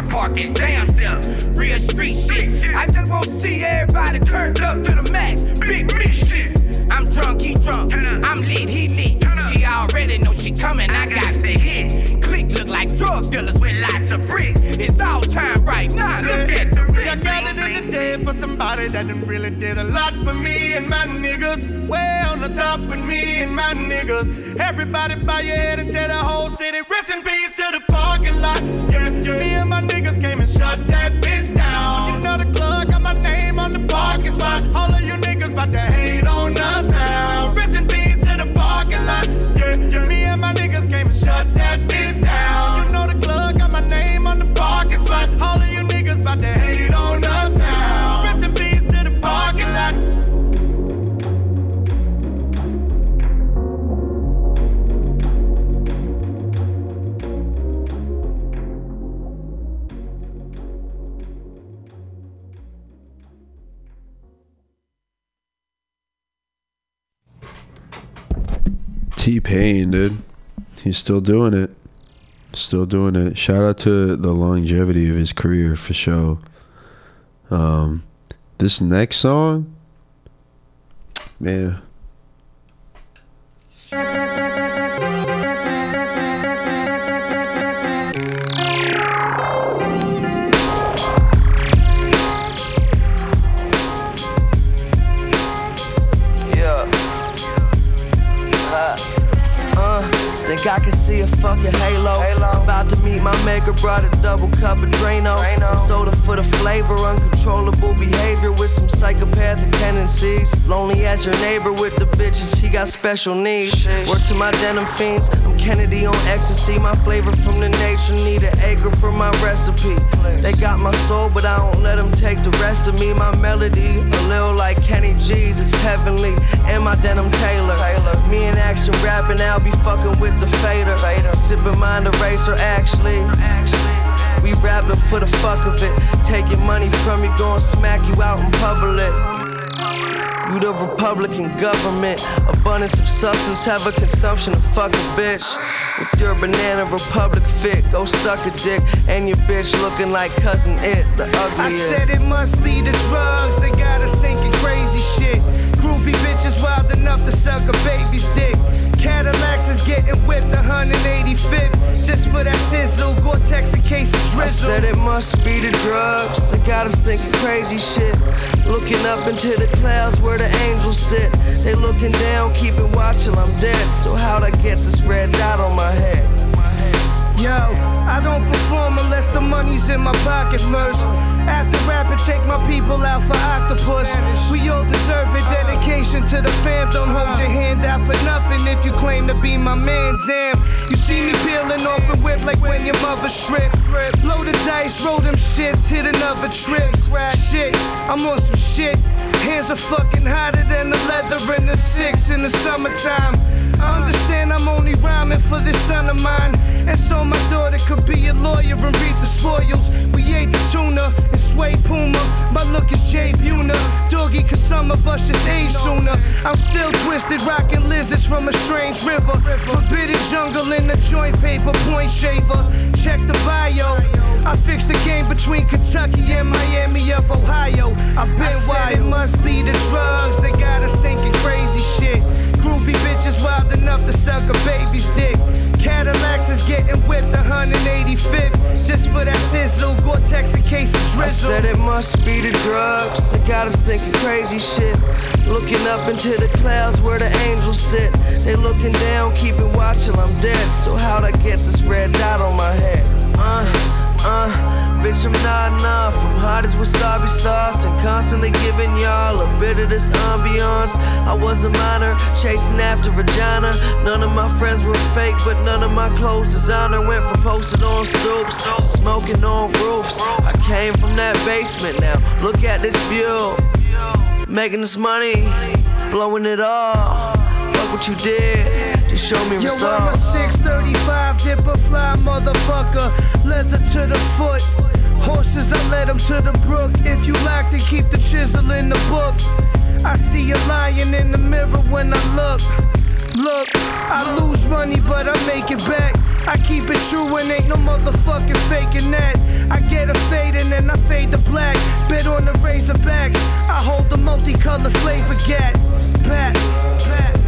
park is damn self. Real street shit. I just want to see everybody turned up to the max. Big me shit. I'm drunk, he drunk. I'm lit, he lit. She already know she coming, I got to hit. Click look like drug dealers with lots of bricks. It's all time right now, look at the rich. I gathered in the day for somebody that done really did a lot for me and my niggas. Way on the top with me and my niggas. Everybody bow your head and tell the whole city, rest in peace to the parking lot. Yeah. Me and my niggas came and shut that bitch down. You know the club got my name on the parking spot. All of you niggas about to hate on us now. Rest in peace to the parking lot. Yeah. Me and my niggas came and shut that bitch down. You know the club got my name on the parking spot. All of you niggas about to hate on us now. Rest in peace to the parking lot. T-Pain, dude. He's still doing it. Shout out to the longevity of his career, for sure. This next song, man. I can see a fucking halo. About to meet my maker, brought a double cup of Drano. Soda for the flavor, uncontrollable behavior with some psychopathic tendencies. Lonely as your neighbor with the bitches, he got special needs. Word to my denim fiends, I'm Kennedy on ecstasy. My flavor from the nature, need an acre for my recipe. They got my soul, but I don't let them take the rest of me. My melody, a little like Kenny G's, it's heavenly. And my denim Taylor. Me in action rapping, I'll be fucking with the Fader. Sippin' mind eraser, actually. We rappin' for the fuck of it. Taking money from you, gon' smack you out in public. You the Republican government. Abundance of substance, have a consumption of fuck a bitch. With your banana republic fit, go suck a dick. And your bitch looking like cousin it, the ugliest. I said it must be the drugs, they got us thinking crazy shit. Groupie bitches wild enough to suck a baby's dick. Cadillacs is getting whipped 185th. Just for that sizzle, Gore-Tex a case of drizzle. I said it must be the drugs, they got us thinking crazy shit. Looking up into the clouds where the angels sit. They looking down, keeping watch till I'm dead. So how'd I get this red dot on my head? Yo, I don't perform unless the money's in my pocket first. After rapping, take my people out for octopus. We all deserve it, dedication to the fam. Don't hold your hand out for nothing if you claim to be my man, damn. You see me peeling off and whip like when your mother stripped. Blow the dice, roll them shits, hit another trip. Shit, I'm on some shit. Hands are fucking hotter than the leather in the six in the summertime. I understand I'm only rhyming for this son of mine. And so my daughter could be a lawyer and reap the spoils. We ate the tuna and swayed Puma. My look is Jay Buna. Doggy, cause some of us just age sooner. I'm still twisted, rocking lizards from a strange river. Forbidden jungle in the joint paper, point shaver. Check the bio. I fixed the game between Kentucky and Miami of Ohio. I've been wild. It must be the drugs, they got us thinking crazy shit. Groovy bitches wild enough to suck a baby's dick. Cadillacs is getting whipped 185th. Just for that sizzle, Gore-Tex a case of drizzle. I said it must be the drugs, they got us thinking crazy shit. Looking up into the clouds where the angels sit. They looking down, keeping watch till I'm dead. So how'd I get this red dot on my head? Bitch, I'm not from hot as wasabi sauce. And constantly giving y'all a bit of this ambiance. I was a minor, chasing after vagina. None of my friends were fake, but none of my clothes designer. Went from posted on stoops, smoking on roofs. I came from that basement, now look at this view. Making this money, blowing it all. Fuck what you did. Show me results. Yo, I'm a 635 dipper fly motherfucker. Leather to the foot. Horses, I led them to the brook. If you like, then keep the chisel in the book. I see a lion in the mirror when I look. Look, I lose money, but I make it back. I keep it true and ain't no motherfucking faking that. I get a fade and then I fade to black. Bit on the Razorbacks. I hold the multicolored flavor gat. Pat, pat, pat,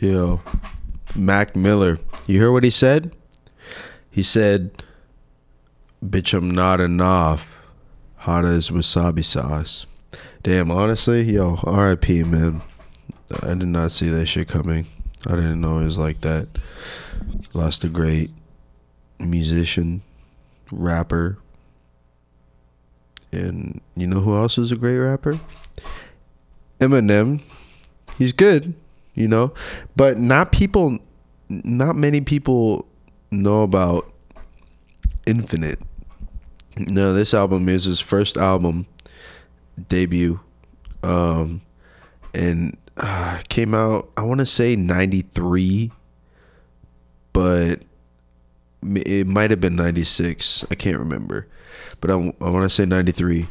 Yo, Mac Miller, you hear what he said? He said, bitch, I'm not enough. Hot as wasabi sauce. Damn, honestly, yo, R.I.P., man. I did not see that shit coming. I didn't know it was like that. Lost a great musician, rapper. And you know who else is a great rapper? Eminem. He's good. You know, but not many people know about Infinite. No, this album is his first album debut, and came out, I want to say 93, but it might have been 96. I can't remember, but I want to say 93.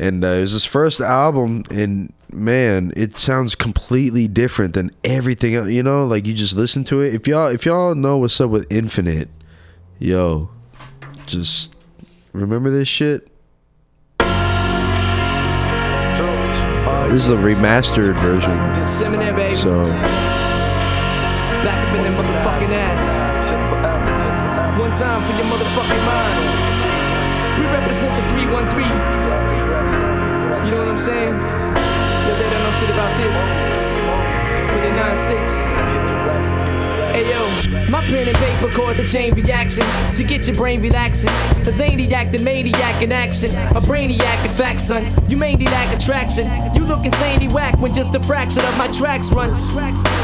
And it was his first album, and man, it sounds completely different than everything else. You know, like you just listen to it. If y'all know what's up with Infinite, yo, just remember this shit. This is a remastered version, so back up in the motherfucking ass. One time for your motherfucking mind. We represent the 313. You know what I'm saying? Yo, they don't know shit about this. 49-6. Ayo, my pen and paper cause a chain reaction to get your brain relaxing. A zaniac, the maniac in action. A brainiac, in fact, son. You mainly lack attraction. You look insanely whack when just a fraction of my tracks run.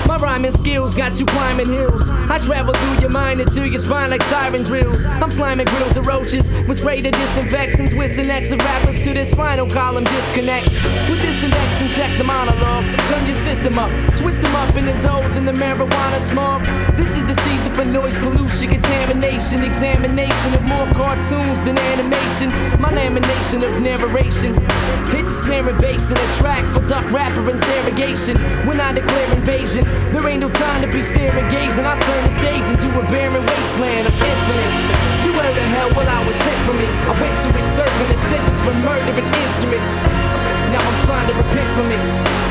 My rhyming skills got you climbing hills. I travel through your mind until your spine like siren drills. I'm sliming grills and roaches with spray to disinfect and twist and X of rappers to this spinal column disconnects. With this index and check the monologue. Turn your system up, twist them up and indulge in the marijuana smoke. This is the season for noise pollution, contamination, examination of more cartoons than animation. My lamination of narration. Hit the snaring bass in a track for duck rapper interrogation. When I declare invasion, there ain't no time to be staring, gazing. I turn the stage into a barren wasteland of infinite. You heard the hell what I was sent for me. I went to it serving a sentence for murdering instruments. Now I'm trying to repent from it,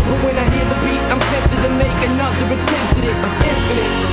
but when I hear the beat, I'm tempted to make another attempt at it. I'm infinite.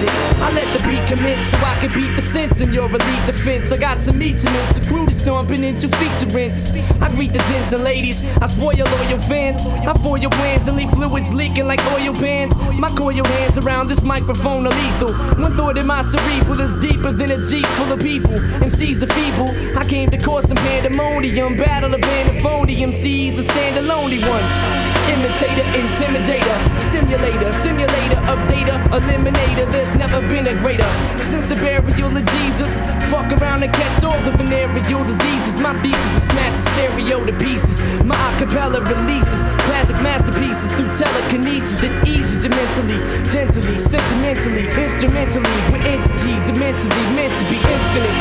I let the beat commit so I can beat the sense in your elite defense. I got some meat to mince, a crew to stomping in 2 feet to rinse. I greet the gents and ladies, I spoil all your fans. I foil your plans and leave fluids leaking like oil bands. My coil hands around this microphone are lethal. One thought in my cerebral is deeper than a jeep full of people. MCs are feeble, I came to cause some pandemonium. Battle a band of phony MCs, a standalone one. Imitator, intimidator, stimulator, simulator, updater, eliminator. There's never been a greater. Since the burial of Jesus, fuck around and catch all the venereal diseases. My thesis is smash the stereo to pieces. My acapella releases classic masterpieces through telekinesis. It eases you mentally, gently, sentimentally, instrumentally. We're entity, dimentally, meant to be infinite.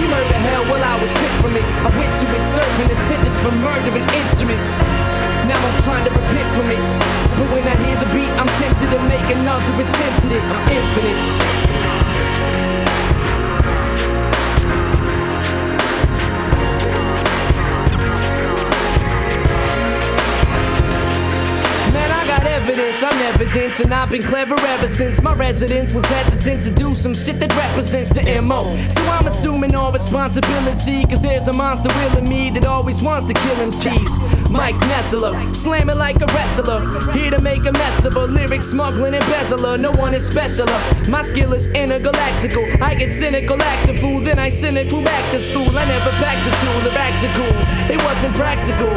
You murder hell while I was sick from it. I went to it serving a sentence for murdering instruments. Now I'm trying to repent from it, but when I hear the beat, I'm tempted to make another attempt at it. I'm infinite. Man, I got evidence. distance. I'm evidence and I've been clever ever since. My residence was hesitant to do some shit that represents the M.O. So I'm assuming all responsibility, cause there's a monster in me that always wants to kill MCs. Mike Nessler, slamming like a wrestler, here to make a mess of a lyric smuggling embezzler. No one is specialer, my skill is intergalactical. I get cynical, act a fool, then I cynical back to school. I never packed a tool or act a cool, it wasn't practical.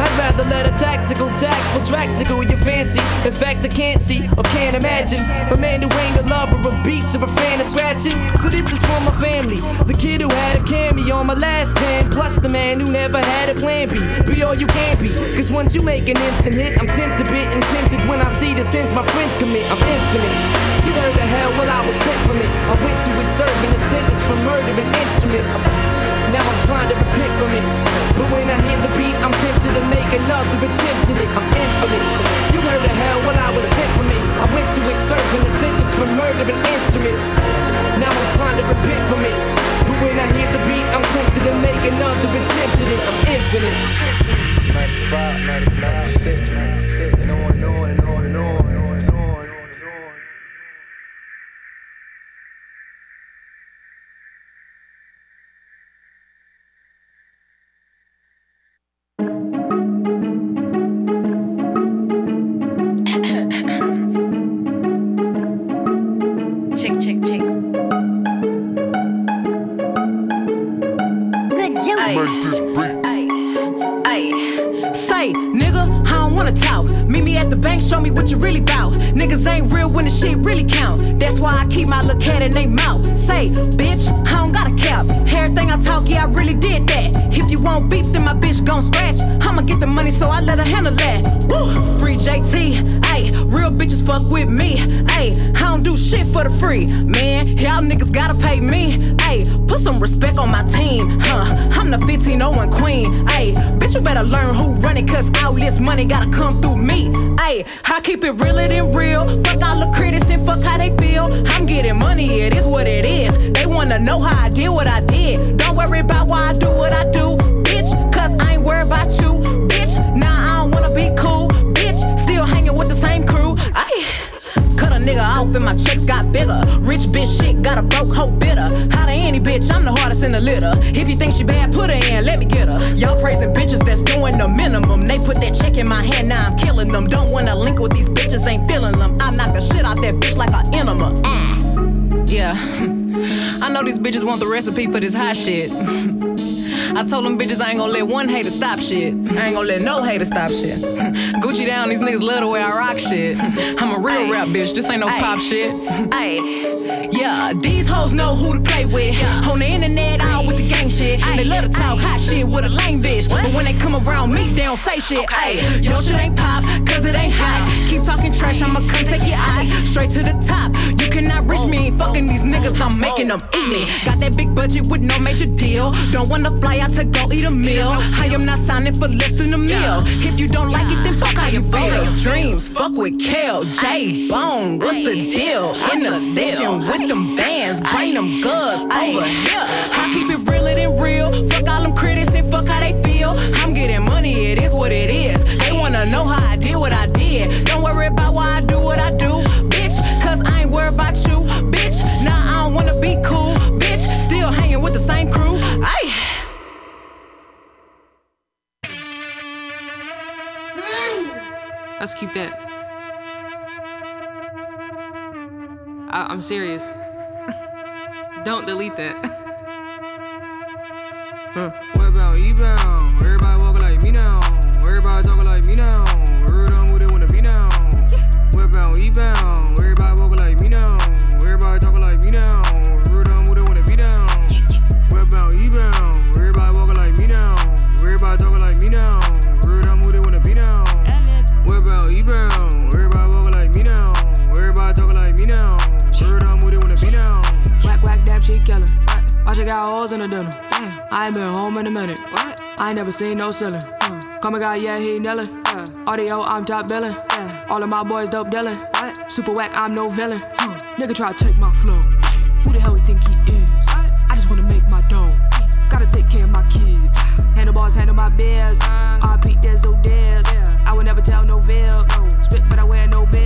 I'd rather let a tactical, tactful, tractical you fancy. In fact, I can't see or can't imagine a man who ain't a lover of beats or a fan of scratching. So this is for my family, the kid who had a cameo on my last 10, plus the man who never had a plan B. Be all you can be, cause once you make an instant hit, I'm tense to bit and tempted when I see the sins my friends commit. I'm infinite. You heard the hell while I was sent from it. I went to it serving a sentence for murdering instruments. Now I'm trying to repent from it, but when I hear the beat, I'm tempted to make another attempt at it. I'm infinite. You heard the hell while I was sent from it. I went to it serving a sentence for murdering instruments. Now I'm trying to repent from it, but when I hear the beat, I'm tempted to make another attempt at it. I'm infinite. 95, 96, and on and on and on and on. For this hot shit. I told them bitches I ain't gonna let one hater stop shit. I ain't gonna let no hater stop shit. Gucci down, these niggas love the way I rock shit. I'm a real rap bitch, this ain't no pop shit. Ay, yeah, these hoes know who to play with. On the internet, all with the gang shit. They love to talk hot shit with a lame bitch. But when they come around me, they don't say shit. Ay, your shit ain't pop, cause it ain't hot. Keep talking trash, I'ma come take your eye. Straight to the top, you cannot reach me. Ain't fucking these niggas, I'm making them eat me. Got that big budget with no major deal. Don't wanna fly out to go eat a meal. I am not signing for less than a meal. If you don't like it, then fuck how you feel. Dreams, fuck with Kel, J Bone, what's the deal? In the session with them bands, bring them guns over here. I keep it realer than real. Fuck all them critics and fuck how they feel. I'm getting money, it is what it is. They wanna know how I did what I did. Don't worry about why I do what I do, bitch. Cause I ain't worried about you, bitch. Nah, I don't wanna be cool, bitch. Still hanging with the same crew. Aye. Let's keep that. I'm serious. Don't delete that. What about you bound? Everybody walking like me now. Everybody talking like me now. Word on who they wanna be now. What about you bound? Everybody walking like me now. Everybody talking like me now. Word on who they wanna be down. What about you bound? Everybody walking like me now. Everybody talking like me now. Word on who they wanna be now. What about E-Bound? Everybody walking like me now. Everybody talking like me now. Heard I'm with it when I be down. Whack, whack, dab, she killin'. Watch I got holes in the dinner. I ain't been home in a minute. What? I ain't never seen no ceiling. Come and got, yeah, he nailin'. Audio, I'm top billin'. All of my boys dope dealin'. Super whack, I'm no villain. Nigga try to take my flow. Who the hell he think he is? I just wanna make my dough. Gotta take care of my kids. Handlebars, handle my beers. I peep, there's no dares. I would never tell no veil. Spit, but I wear no beer.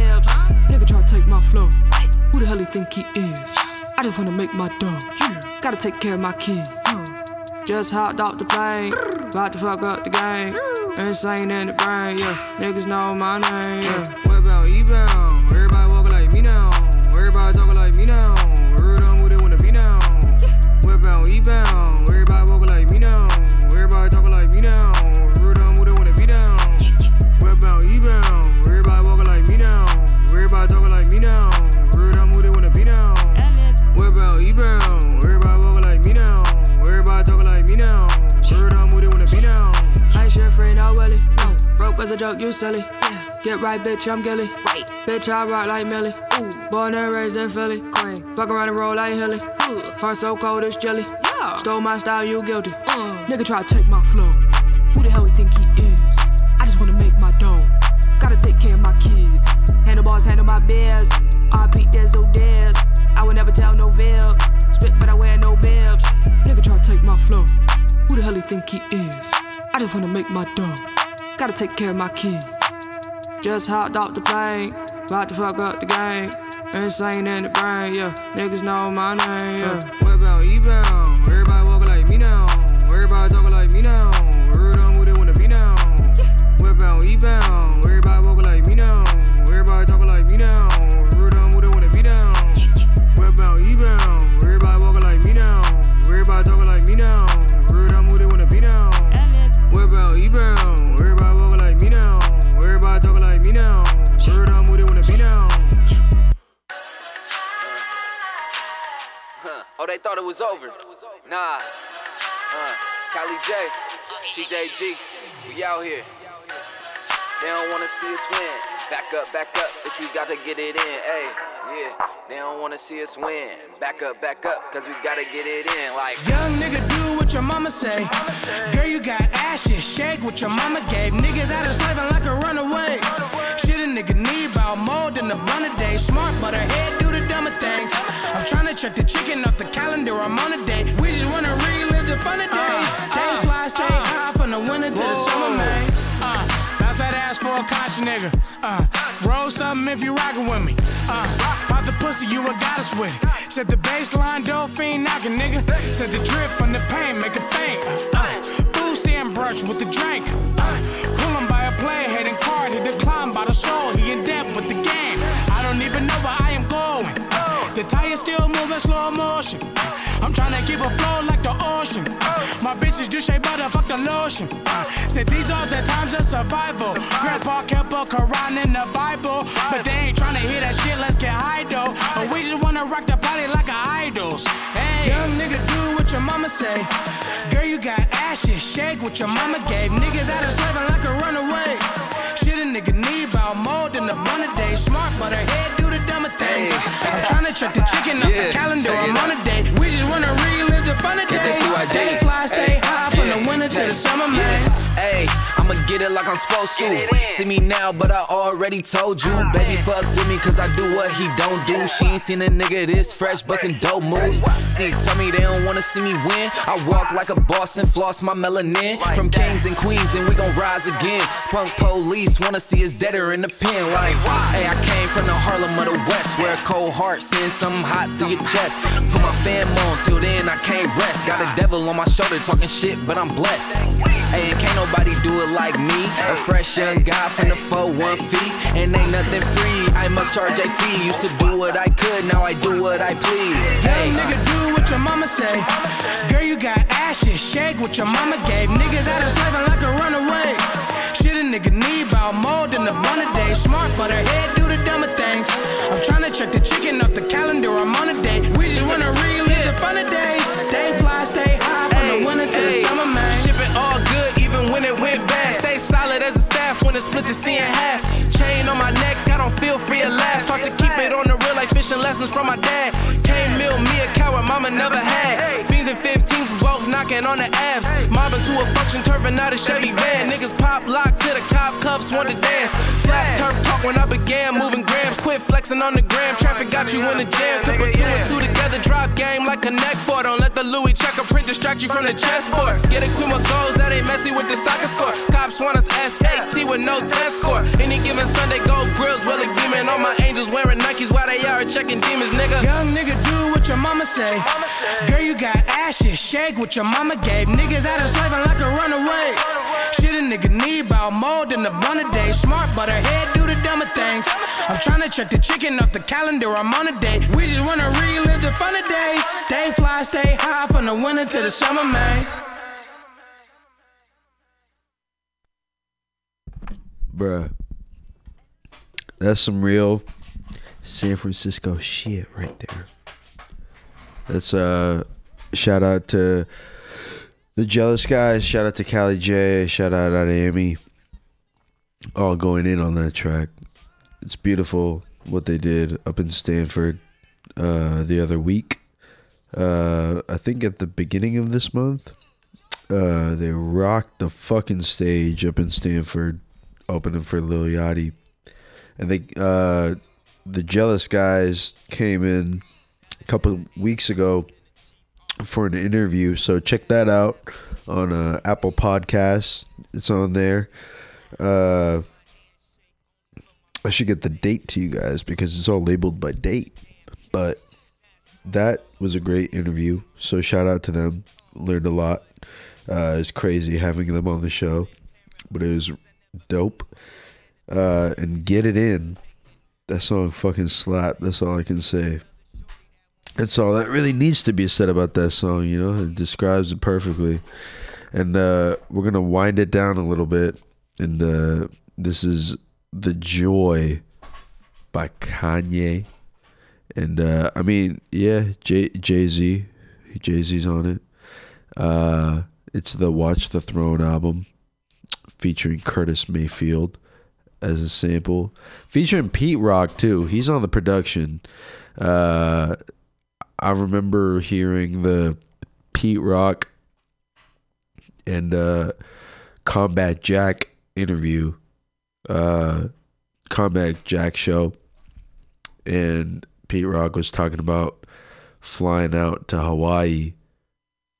just wanna make my dough. Gotta take care of my kids. Just hopped off the plane, about to fuck up the game. Insane in the brain, yeah. Niggas know my name, yeah. What about E-bound? Everybody walking like me now. Everybody talking like me now. Heard them who they wanna be now. What about E-bound? Everybody walking like me now. Everybody talking like me now. Heard them who they wanna be down. What about E-bound? Everybody walking like me now. Everybody talking like me now. Heard them who they wanna be down. What about E-bound? Everybody walking like me now. Everybody talking like me now. Heard them who they wanna be down. Your friend, I willy. No. Broke as a joke, you silly. Yeah. Get right, bitch, I'm gilly. Right. Bitch, I rock like Millie. Ooh. Born and raised in Philly. Queen. Fuck around and roll like Hilly. Heart so cold, it's jelly. Yeah. Stole my style, you guilty. Nigga try to take my flow. Who the hell he think he is? I just wanna make my dough. Gotta take care of my kids. Handlebars, handle my beers. R.P. Dizzle Diz. I would never tell no vib. Spit, but I wear no bibs. Nigga try to take my flow. Who the hell he think he is? I just wanna make my dough. Gotta take care of my kids. Just hopped off the plane, about to fuck up the game. Insane in the brain, yeah. Niggas know my name, yeah. What about E-bound? Everybody walking like me now. Everybody talking like me now. Heard them who they wanna be now. What about E-bound? Everybody walking like me now. Everybody talking like me now. Heard them who they wanna be down. What about E-bound? Everybody walking like me now. Everybody talking like me now. Heard them who they wanna be down. What about E-bound? Everybody walking like me now. Everybody talking like me now. Heard I'm who they wanna be now. Oh, they thought it was over. Nah. Kylie J, TJG, we out here. They don't wanna see us win. Back up, if we gotta get it in. Hey, yeah. They don't wanna see us win. Back up, cause we gotta get it in. Like, young nigga, do what your mama say. Girl, you got ashes, shake what your mama gave. Niggas out of slaving like a runaway. Shit a nigga need about more than a runner day. Smart, but her head do the dumber things. I'm tryna check the chicken off the calendar, I'm on a date. We just wanna relive the funny days. Stay fly, stay high from the winter to the summer, man. Bounce that ass for a caution, nigga. Roll something if you rockin' with me. Pop the pussy, you a goddess with it. Set the baseline, dope fiend knockin', nigga. Set the drip on the pain, make it faint. Food stand brunch with the drink. Pull him by a play, head and card, hit the climb by the soul. He in depth with the game. I don't even know where I am going. The tires still moving slow motion. I'm tryna keep a flow like the ocean. My bitches do shea butter, fuck the lotion. Said these are the times of survival. Grandpa kept a Quran in the Bible. But they ain't tryna hear that shit, let's get high though. But we just wanna rock the party like a idols. Hey, young nigga, do what your mama say. Girl, you got ashes, shake what your mama gave. Niggas out of slaving like a runaway. Shit a nigga need about more than a money day. Smart, but her head do the dumber things. I'm tryna check the chicken off the calendar, I'm on a date. We just wanna relive the fun of days. Stay fly, stay high from the winter to the summer, man. Hey, I'ma get it like I'm supposed to. See me now, but I already told you. Baby, fuck with me, cause I do what he don't do. She ain't seen a nigga this fresh, bustin' dope moves. See, tell me they don't wanna see me win. I walk like a boss and floss my melanin. From kings and queens, and we gon' rise again. Punk police wanna see us deader in the pen. Like, hey, I came from the Harlem of the West, where a cold heart sends something hot through your chest. Put my fam on, till then I can't rest. Got a devil on my shoulder talking shit, but I'm blessed. Hey, can't nobody do it like me. A fresh young guy from the 4-1 feet. And ain't nothing free, I must charge a fee. Used to do what I could, now I do what I please. Hey, nigga, do what your mama say. Girl, you got ashes, shake what your mama gave. Niggas out of slaving like a runaway. Shit a nigga need about more than a money day. Smart, but her head do the dumber things. I'm tryna check the chicken off the calendar, I'm on a date. We just wanna relive the fun of days. Stay fly, stay high from the winter to the summer, man. Shipping all good, even when it went bad. Stay solid as a staff when it's split the sea in half. Chain on my neck, I don't feel free at last. Taught to keep it on the real like fishing lessons from my dad. Can't milk me a cow where mama never had. Fiends and 15s, both knocking on the abs. Mobbing to a function, turfing out a Chevy van. Niggas pop lock to the cop cuffs, want to dance. Slap turf talk when I began moving grams. Quit flexing on the gram, traffic got you in the jam. Took a 2 and 2 together, drop game like a neck for. Don't let the Louis check or print distract you from the chessboard. Get a queen with goals that ain't messy with the soccer score. Cops want us SAT with no test score. Any given Sunday, gold grills, willing demon. All my angels wearing Nikes while they out checking demons, nigga. Young nigga, do what you your mama say. Girl, you got ashes, shake what your mama gave. Niggas out of slaving like a runaway. Shit a nigga need about more than a bun a day. Smart but her head do the dumber things. I'm tryna check the chicken off the calendar, I'm on a date. We just wanna relive the fun of days. Stay fly, stay high from the winter to the summer, man. Bruh, that's some real San Francisco shit right there. That's shout out to the Jealous Guys, shout out to Cali J, shout out to Amy, all going in on that track. It's beautiful what they did up in Stanford the other week. I think at the beginning of this month, they rocked the fucking stage up in Stanford, opening for Lil Yachty, and they the Jealous Guys came in a couple weeks ago for an interview. So check that out on Apple Podcasts. It's on there. I should get the date to you guys because it's all labeled by date. But that was a great interview. So shout out to them. Learned a lot. It's crazy having them on the show, but it was dope. And Get It In, that song fucking slapped. That's all I can say. That's all that really needs to be said about that song, you know. It describes it perfectly. And we're gonna wind it down a little bit, and this is The Joy by Kanye. And I mean, yeah, Jay-Z, Jay-Z's on it. It's the Watch the Throne album, featuring Curtis Mayfield as a sample, featuring Pete Rock too. He's on the production. I remember hearing the Pete Rock and Combat Jack interview, Combat Jack show, and Pete Rock was talking about flying out to Hawaii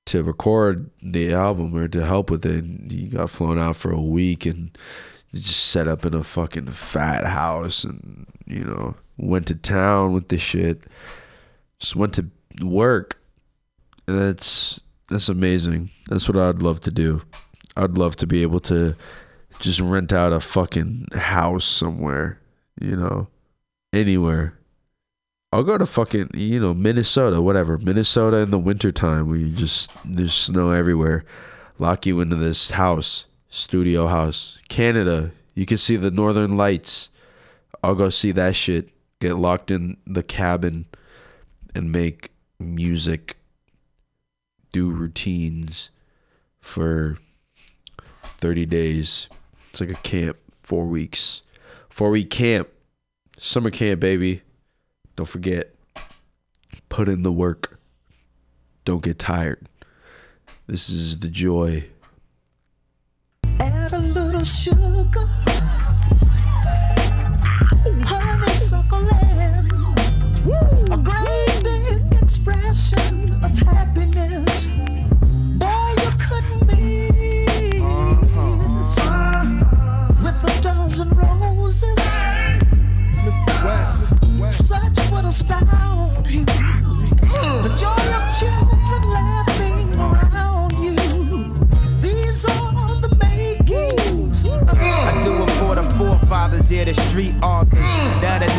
to record the album or to help with it, and he got flown out for a week and just set up in a fucking fat house, and you know, went to town with this shit, just went to work. And that's amazing. That's what I'd love to do. I'd love to be able to just rent out a fucking house somewhere, you know, anywhere. I'll go to fucking, you know, Minnesota, whatever. Minnesota in the wintertime where you just, there's snow everywhere. Lock you into this house, studio house. Canada, you can see the northern lights. I'll go see that shit. Get locked in the cabin and make music. Do routines for 30 days. It's like a camp, 4 weeks. 4-week camp. Summer camp, baby. Don't forget, put in the work. Don't get tired. This is The Joy. Add a little sugar, honeysuckle, and a great big expression of happiness. Boy, you couldn't miss with a dozen roses. Mr. West. Such what astound you. The joy of children laughing around you. These are the makings. I do it for the forefathers, yeah, the street artists. That are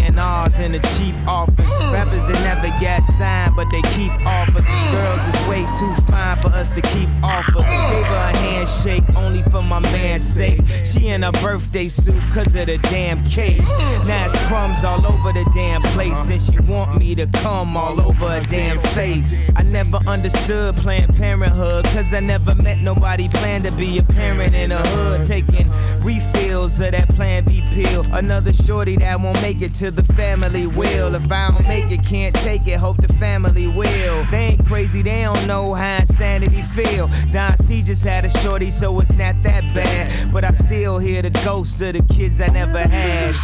now A&Rs in the cheap office. Rappers that never got signed, but they keep offers. Girls is way too fine for us to keep offers. Gave her a handshake only for my man's sake. She in her birthday suit cause of the damn cake. Now it's crumbs all over the damn place, and she want me to come all over her damn face. I never understood Planned Parenthood, cause I never met nobody planned to be a parent in the hood. Taking refills of that Plan B pill. Another shorty that won't make it to the family will. If I don't make it, can't take it, hope the family will. They ain't crazy, they don't know how insanity feel. Don C just had a shorty, so it's not that bad. But I still hear the ghost of the kids I never had.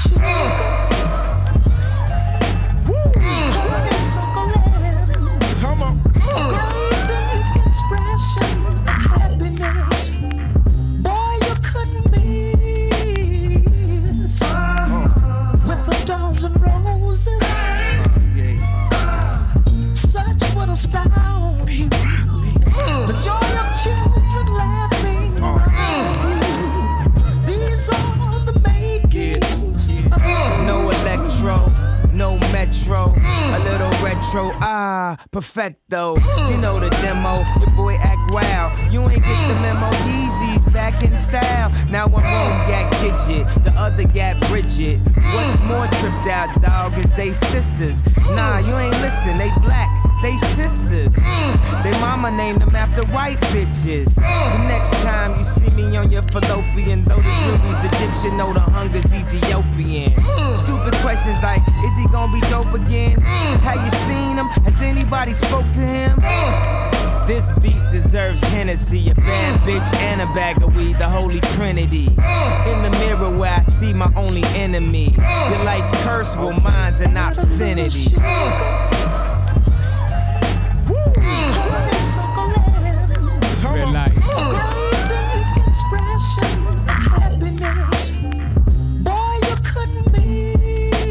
Come on. intro, perfecto. You know the demo, your boy act wild. You ain't get the memo, Yeezys back in style. Now one room got Gidget, the other got Bridget. What's more tripped out, dog, is they sisters. Nah, you ain't listen, they black, they sisters. They mama named them after white bitches. So next time you see me on your fallopian, though the jewelry's Egyptian, know the hunger's Ethiopian. Stupid questions like, is he gonna be dope again? Have you seen him? Has anybody spoke to him? This beat deserves Hennessy, a bad bitch and a bag of weed, the holy trinity. In the mirror where I see my only enemy. Your life's curse, well mine's an obscenity. Red lights. Great expression of happiness. Boy, you couldn't be.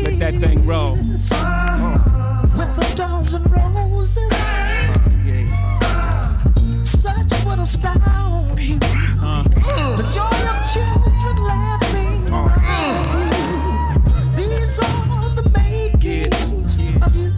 Let that thing roll. With a dozen roses. Such what a style. The joy of children laughing around you. These are the makings of you.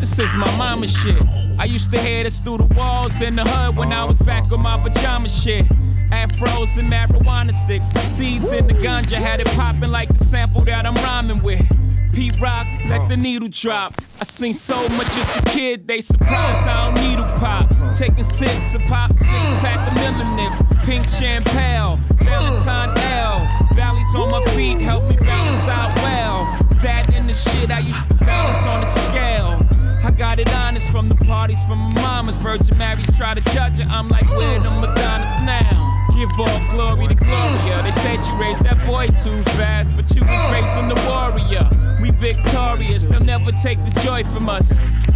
This is my mama shit. I used to hear this through the walls in the hood when I was back on my pajama shit. Afros and marijuana sticks, seeds in the ganja, had it popping like the sample that I'm rhyming with. Pete Rock, let the needle drop. I seen so much as a kid, they surprised I don't needle pop. Taking sips of pop, six-pack of Miller nips, pink champagne, Valentine L. Valleys on my feet, help me balance out well. That and the shit I used to balance on the scale. I got it honest from the parties from my mama's. Virgin Mary's try to judge her, I'm like, where the Madonna's now? Give all glory to Gloria. They said you raised that boy too fast, but you was raising the warrior. We victorious, they'll never take the joy from us. Keep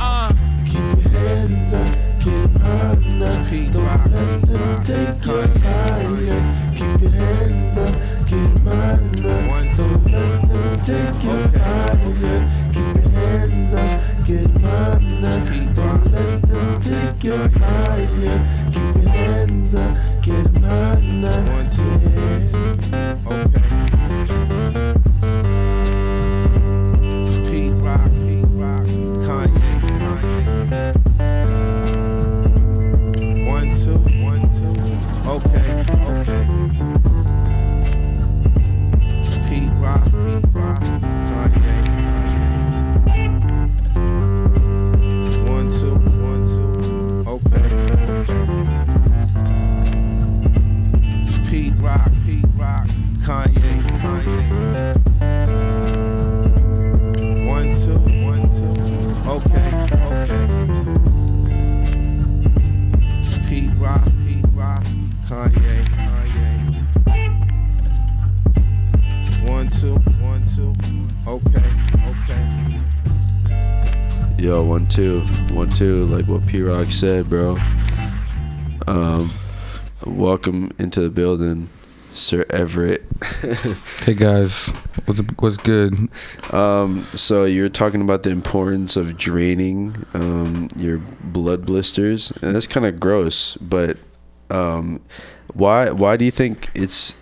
your hands up, get under. Don't let them take you higher. Keep your hands up, get under. Don't let them take you higher. Keep your hands up. Get money, don't let them take your higher. Keep your hands up, get money. Okay. Pete Rock, Kanye. 1, 2, 1, 2. Okay. Pete Rock, Kanye. 1, 2, 1, 2. Okay. It's Pete Rock, Kanye, Kanye. 1, 2, 1, 2. Okay, okay. It's Pete Rock, Kanye, Kanye. 1, 2, 1, 2. Okay, okay. Yo, 1, 2, 1, 2, like what P Rock said, bro. Welcome into the building, Sir Everett. Hey guys, what's good? So you're talking about the importance of draining your blood blisters, and that's kind of gross. But why do you think it's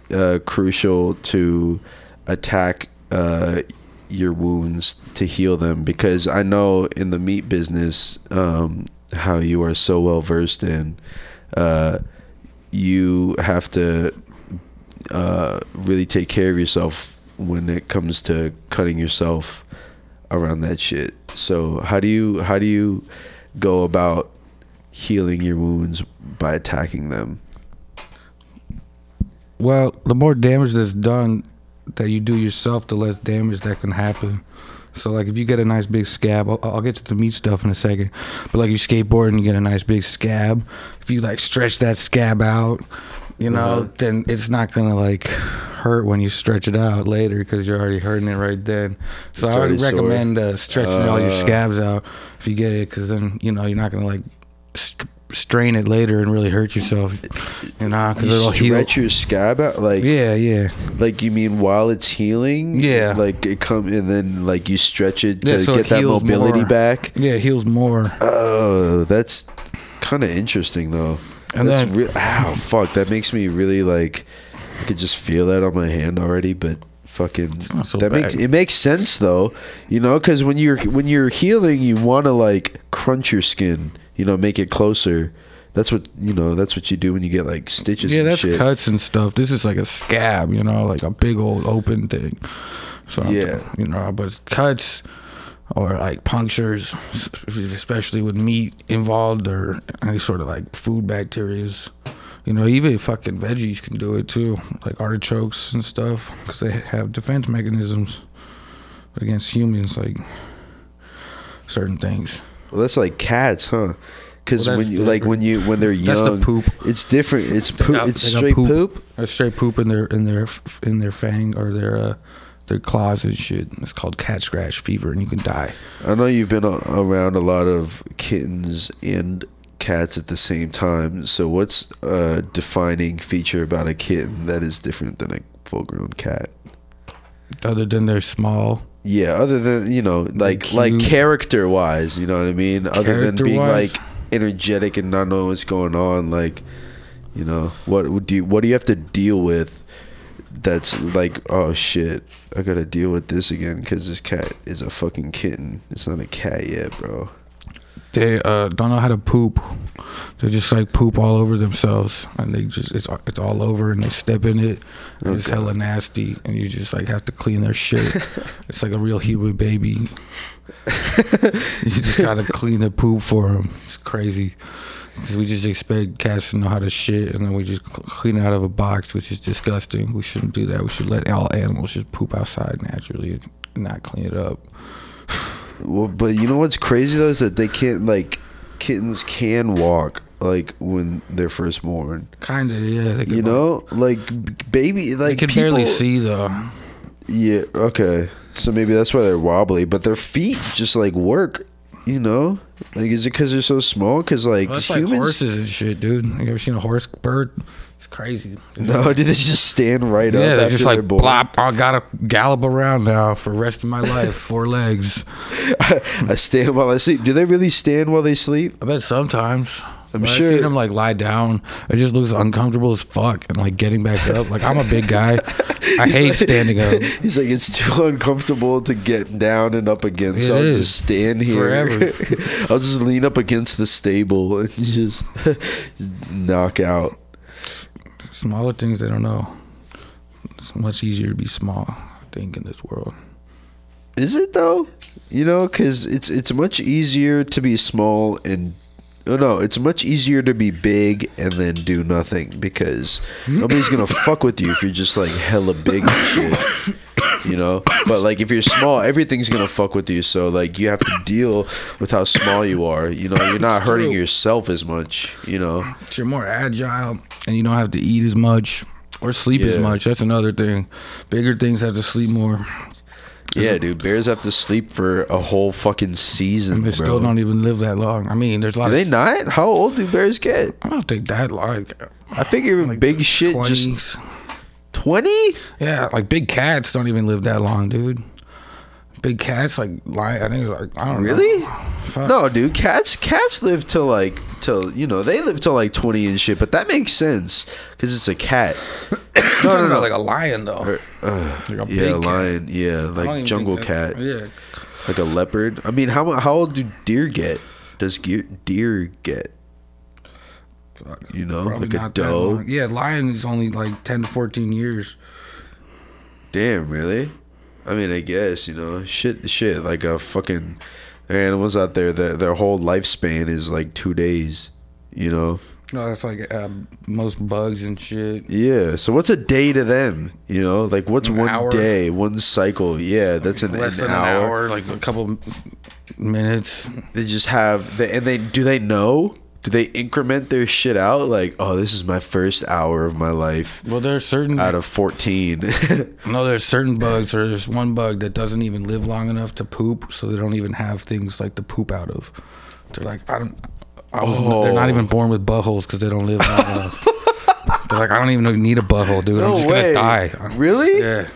crucial to attack your wounds to heal them? Because I know in the meat business, how you are so well versed in, you have to really take care of yourself when it comes to cutting yourself around that shit. So how do you go about healing your wounds by attacking them? Well, the more damage that's done that you do yourself, the less damage that can happen. So like if you get a nice big scab, I'll get to the meat stuff in a second, but like you skateboard and you get a nice big scab, if you like stretch that scab out, you know, then it's not gonna like hurt when you stretch it out later because you're already hurting it right then. So I would recommend stretching all your scabs out if you get it, because then you know you're not gonna like strain it later and really hurt yourself, you know, because it'll stretch your scab out, like yeah like you mean while it's healing, yeah, like it come and then like you stretch it to so get that mobility more back, yeah, it heals more. Oh, that's kind of interesting though. And that's that makes me really like I could just feel that on my hand already, but fucking so that bad. Makes sense though, you know, because when you're healing, you want to like crunch your skin, you know, make it closer. That's what, you know, that's what you do when you get like stitches. Yeah, and that's shit. Cuts and stuff. This is like a scab, you know, like a big old open thing. So yeah, you know, but it's cuts or like punctures, especially with meat involved or any sort of like food bacterias. You know, even fucking veggies can do it too, like artichokes and stuff, because they have defense mechanisms against humans, like certain things. Well, that's like cats, huh? Because when they're young, that's the poop. It's different. It's poop. It's straight poop. That's straight poop in their fang or their claws and shit. It's called cat scratch fever, and you can die. I know you've been around a lot of kittens and cats at the same time. So what's a defining feature about a kitten that is different than a full-grown cat? Other than they're small. Yeah, other than, you know, like character-wise, you know what I mean? Other than being like energetic and not knowing what's going on, like, you know, what do you have to deal with? That's like, oh shit, I gotta deal with this again because this cat is a fucking kitten. It's not a cat yet, bro. They don't know how to poop. They just like poop all over themselves, and they just it's all over, and they step in it. And okay. It's hella nasty, and you just like have to clean their shit. It's like a real human baby. You just gotta clean the poop for them. It's crazy. Cause we just expect cats to know how to shit, and then we just clean it out of a box, which is disgusting. We shouldn't do that. We should let all animals just poop outside naturally and not clean it up. Well, but you know what's crazy though is that they can't, like, kittens can walk like when they're first born. Kinda, yeah. They can, you know, like baby, like they can barely see though. Yeah. Okay. So maybe that's why they're wobbly, but their feet just like work. You know, like, is it because they're so small? Because like that's humans, like horses and shit, dude. You ever seen a horse bird? It's crazy. Dude. No, dude, they just stand right up. Yeah, they just like blop. I gotta gallop around now for the rest of my life. 4 legs. I stand while I sleep. Do they really stand while they sleep? I bet sometimes. I'm sure. I've seen them like lie down. It just looks uncomfortable as fuck, and like getting back up. Like, I'm a big guy. I hate standing up. He's like, it's too uncomfortable to get down and up again. It so I'll just stand here forever. I'll just lean up against the stable and just knock out. Smaller things, they don't know. It's much easier to be small, I think, in this world. Is it though? You know, because it's much easier to be small and. No, it's much easier to be big and then do nothing, because nobody's gonna fuck with you if you're just like hella big and shit, you know. But like if you're small, everything's gonna fuck with you. So like you have to deal with how small you are. You know, you're not hurting yourself as much. You know, you're more agile and you don't have to eat as much or sleep as much. That's another thing. Bigger things have to sleep more. Yeah, dude, bears have to sleep for a whole fucking season, and they still don't even live that long. I mean, there's lots. Do they not? How old do bears get? I don't think that long. I figure like big shit 20s. Just 20? Yeah, like big cats don't even live that long, dude. Big cats like I think it's like, I don't really know. Fuck. No, dude, cats live till you know, they live till like 20 and shit, but that makes sense because it's a cat. No, like a lion though. Or, like a big lion. Cat. Yeah, like jungle cat. Yeah, like a leopard. I mean, how old do deer get? Does deer get? You know, probably like a doe. Yeah, lion is only like 10 to 14 years. Damn, really? I mean, I guess, you know, shit. Like a fucking animals out there that their whole lifespan is like 2 days. You know. No, that's like most bugs and shit. Yeah, so what's a day to them? You know, like what's one day, one cycle? Yeah, that's like less than an hour, like a couple minutes. They just have, do they know? Do they increment their shit out? Like, oh, this is my first hour of my life. Well, there are certain out of 14. No, there's certain bugs, or there's one bug that doesn't even live long enough to poop, so they don't even have things like to poop out of. They're like, they're not even born with buttholes because they don't live long enough. They're like, I don't even need a butthole, dude. I'm just gonna die. Really? Yeah.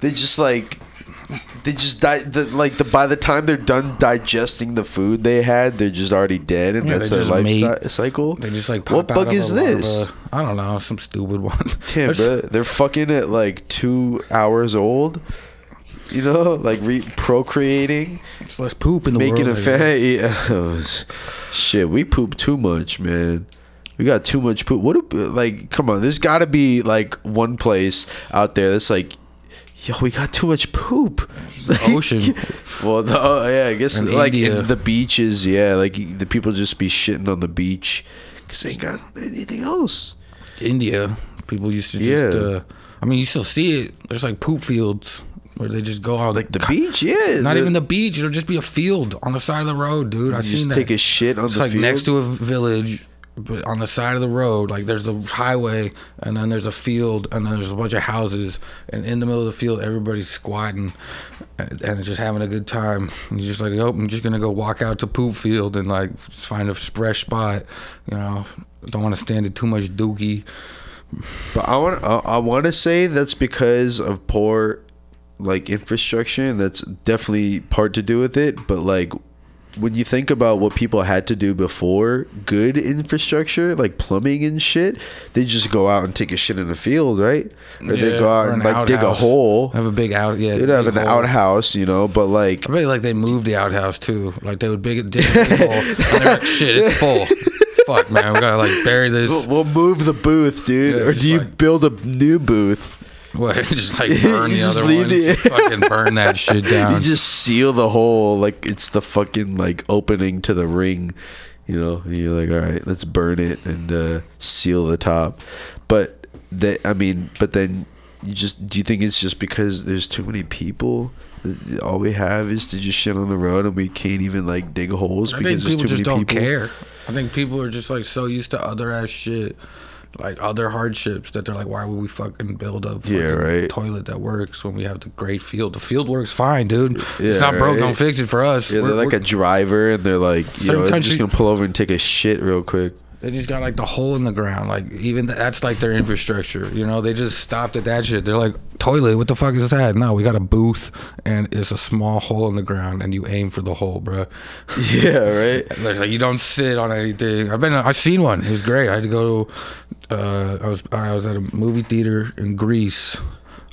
They just like They just die. By the time they're done digesting the food they had, they're just already dead, and that's their life cycle. They just like, what bug is this? I don't know, some stupid one. Yeah, bro, they're fucking at 2 hours old. You know, procreating. It's less poop in the world. Making a family. Yeah. Shit, we poop too much, man. We got too much poop. What? Come on. There's got to be one place out there that's yo, we got too much poop. Ocean. Well, I guess in in the beaches. Yeah, the people just be shitting on the beach because they ain't got anything else. India, people used to just. You still see it. There's poop fields where they just go out the beach. Yeah, not even the beach. It'll just be a field on the side of the road, dude. I've seen that. Take a shit on the field. It's next to a village. But on the side of the road, there's the highway, and then there's a field, and then there's a bunch of houses, and in the middle of the field, everybody's squatting and just having a good time. And you're just I'm just gonna go walk out to poop field and find a fresh spot. You know, don't want to stand in too much dookie. But I want to say that's because of poor infrastructure, and that's definitely part to do with it. But when you think about what people had to do before good infrastructure, plumbing and shit, they just go out and take a shit in the field, right? Or they go out and dig a hole. Have a big out, yeah. They'd have an outhouse, you know, but I bet they moved the outhouse too. They would dig a big hole, and they're shit, it's full. Fuck, man, we gotta bury this. We'll move the booth, dude. Yeah, or do you build a new booth? What? Just burn the other one. Just fucking burn that shit down. You just seal the hole it's the fucking opening to the ring, you know. And you're all right, let's burn it and seal the top. But then you just do you think it's just because there's too many people? All we have is to just shit on the road, and we can't even dig holes because there's too many people. I think people just don't care. I think people are just so used to other ass shit. Other hardships that they're why would we fucking build a fucking toilet that works when we have the great field? The field works fine, dude. Yeah, it's not broke, don't fix it for us. Yeah, they're a driver, and they're I'm just going to pull over and take a shit real quick. They just got the hole in the ground. Even that's their infrastructure. You know, they just stopped at that shit. They're toilet, what the fuck is that? No, we got a booth, and it's a small hole in the ground, and you aim for the hole, bro. Yeah, right. You don't sit on anything. I've seen one. It was great. I had to go to. I was at a movie theater in Greece,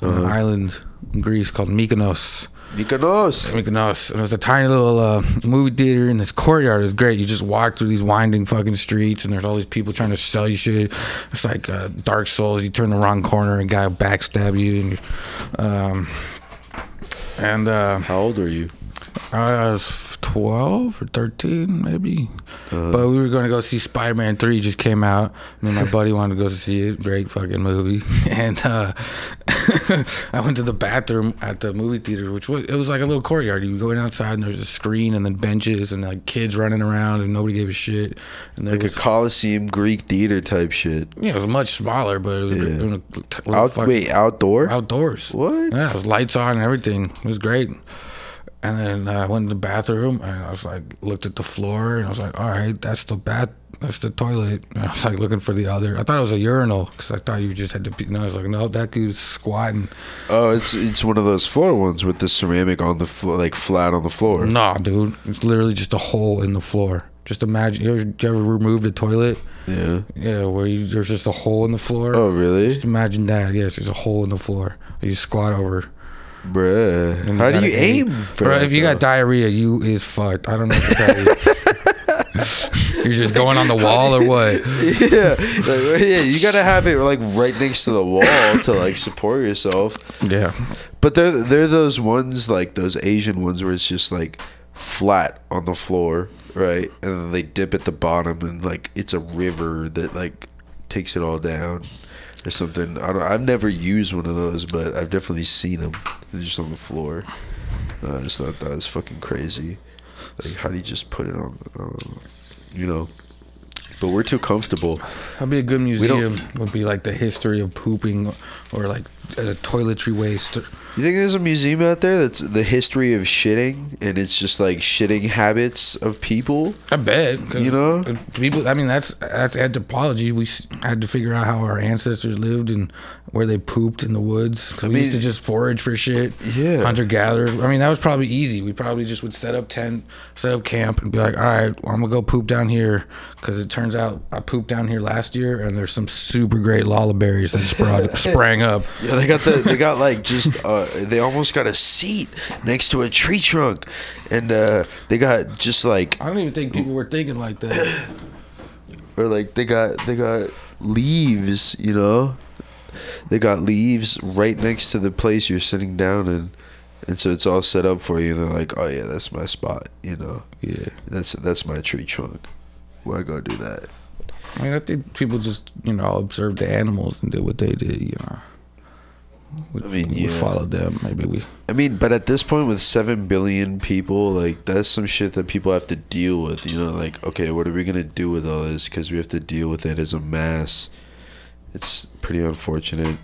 on an island in Greece called Mykonos. Mykonos. It was a tiny little movie theater in this courtyard. It was great. You just walk through these winding fucking streets, and there's all these people trying to sell you shit. It's Dark Souls. You turn the wrong corner, and a guy will backstab you. And how old are you? I was 12 or 13, maybe. But we were going to go see Spider Man 3. Just came out. And my buddy wanted to go see it. Great fucking movie. And I went to the bathroom at the movie theater, it was a little courtyard. You go in outside, and there's a screen, and then benches, and kids running around, and nobody gave a shit. And a Coliseum Greek theater type shit. Yeah, it was much smaller, but it was outdoors. What? Yeah, it was lights on and everything. It was great. And then I went to the bathroom, and I was looked at the floor, and I was all right, that's the that's the toilet. And I was looking for the other. I thought it was a urinal because I thought you just had to pee. And I was no, that dude's squatting. Oh, it's one of those floor ones with the ceramic on the floor, flat on the floor. No, dude, it's literally just a hole in the floor. Just imagine, you ever removed a toilet? Yeah. Yeah, where there's just a hole in the floor. Oh, really? Just imagine that. Yes, there's a hole in the floor. You squat over. Bruh, and how do you aim for bruh, that, if you got diarrhea, you is fucked. I don't know what that is. You're just going on the wall or what? Yeah, yeah. You gotta have it right next to the wall to support yourself. Yeah, but they're those ones those Asian ones where it's just flat on the floor, right? And then they dip at the bottom, and it's a river that takes it all down. Or something. I've never used one of those, but I've definitely seen them. They're just on the floor. I just thought that was fucking crazy. How do you just put it on? You know. But we're too comfortable. That'd be a good museum. Would be the history of pooping, or toiletry waste. You think there's a museum out there that's the history of shitting, and it's just like shitting habits of people? I bet. You know, people. I mean, that's anthropology. We had to figure out how our ancestors lived and where they pooped in the woods. I mean, we used to just forage for shit. Yeah, hunter gatherers. I mean, that was probably easy. We probably just would set up tent, set up camp, and be like, all right, well, I'm gonna go poop down here because it turns out I pooped down here last year, and there's some super great lala berries that sprang up. Yeah, they got like just. They almost got a seat next to a tree trunk, and they got just like I don't even think people were thinking like that. Or like they got leaves, you know. They got leaves right next to the place you're sitting down in, and so it's all set up for you. And they're like, oh yeah, that's my spot, you know. Yeah, that's my tree trunk. Why go do that? I mean, I think people just observe the animals and do what they did, you know. We followed them. Maybe we. I mean, but at this point, with 7 billion people, like that's some shit that people have to deal with. You know, like okay, what are we gonna do with all this? Because we have to deal with it as a mass. It's pretty unfortunate,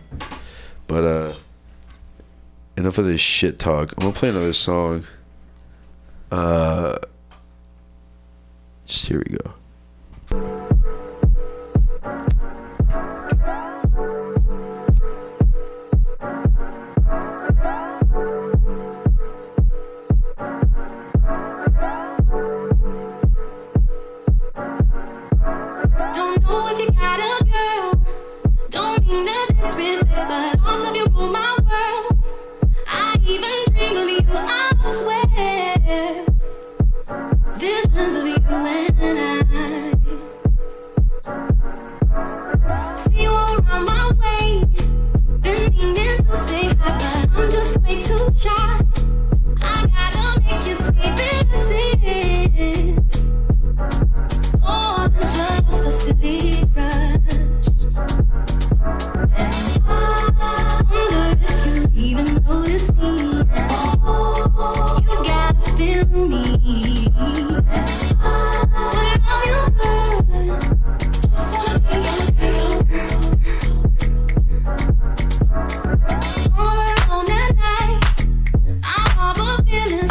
but enough of this shit talk. I'm gonna play another song. Just here we go. Feel me, and I will love you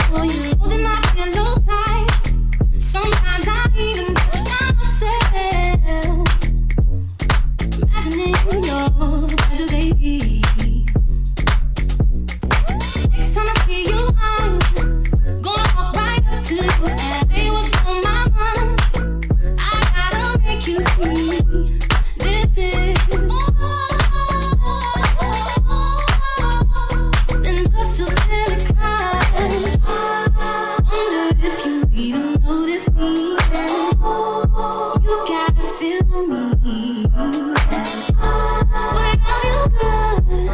good.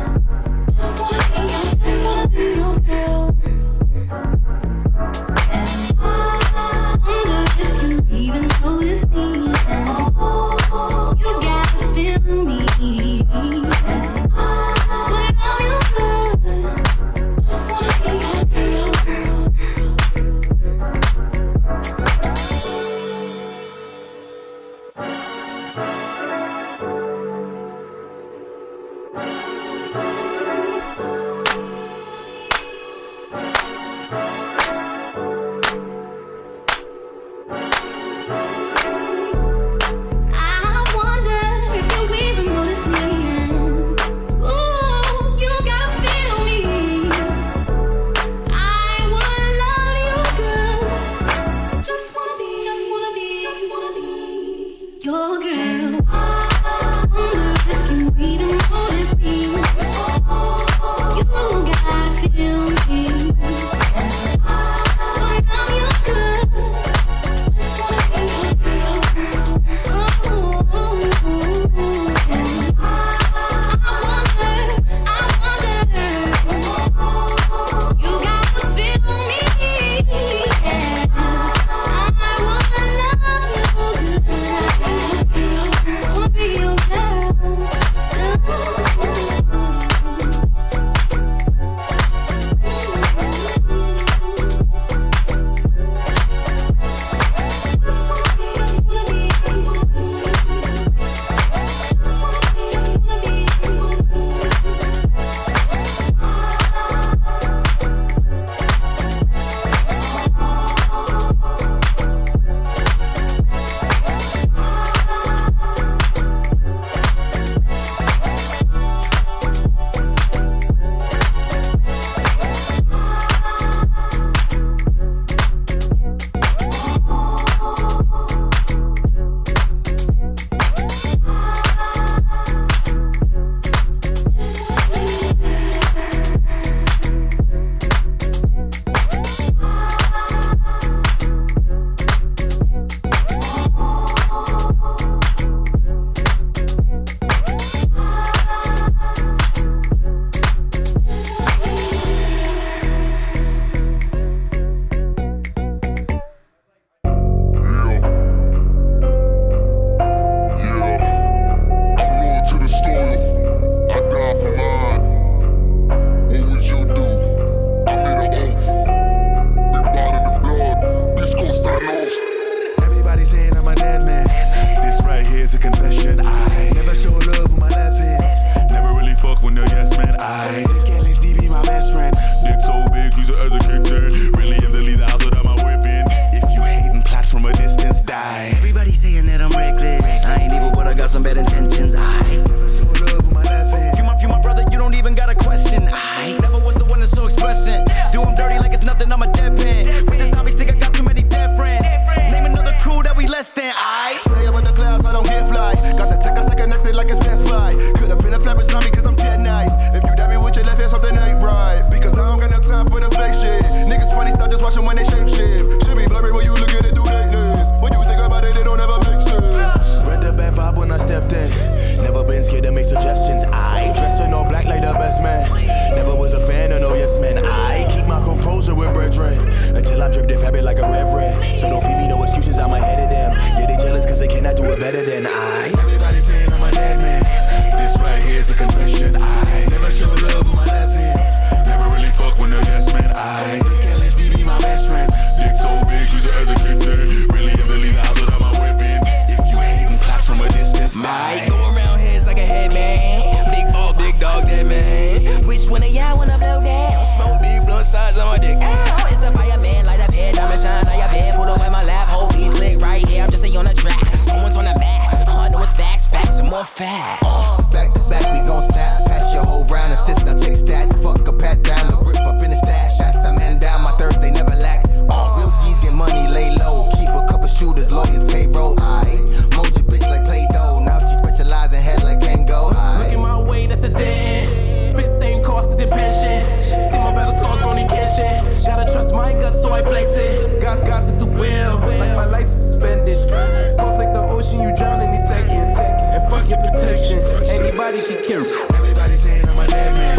Which one of y'all wanna blow down? Smoke big blunt sides on my dick. Ow, it's the fireman, light up head, diamond shine, I have head, pull away my lap, hold these click right here, I'm just a on the track. Someone's on the back, hard know it's facts, facts and more facts. Back to back, we gon' snap, pass your whole round, assist, now check stats, fuck a pat down, the grip up in the stash, that's a man down, my Thursday never lack. All real G's get money, lay low, keep a couple shooters, lawyers, payroll, aight. Mold your bitch like Play-Doh, now she specialize in head like Kengo, aight. Looking my way, that's a dead end. Pension. See my battle scars on Kenshin. Gotta trust my gut, so I flex it. Got to the wheel, like my lights suspended. Coast like the ocean, you drown in these seconds. And fuck your protection, anybody can kill. Everybody saying I'm a dead man.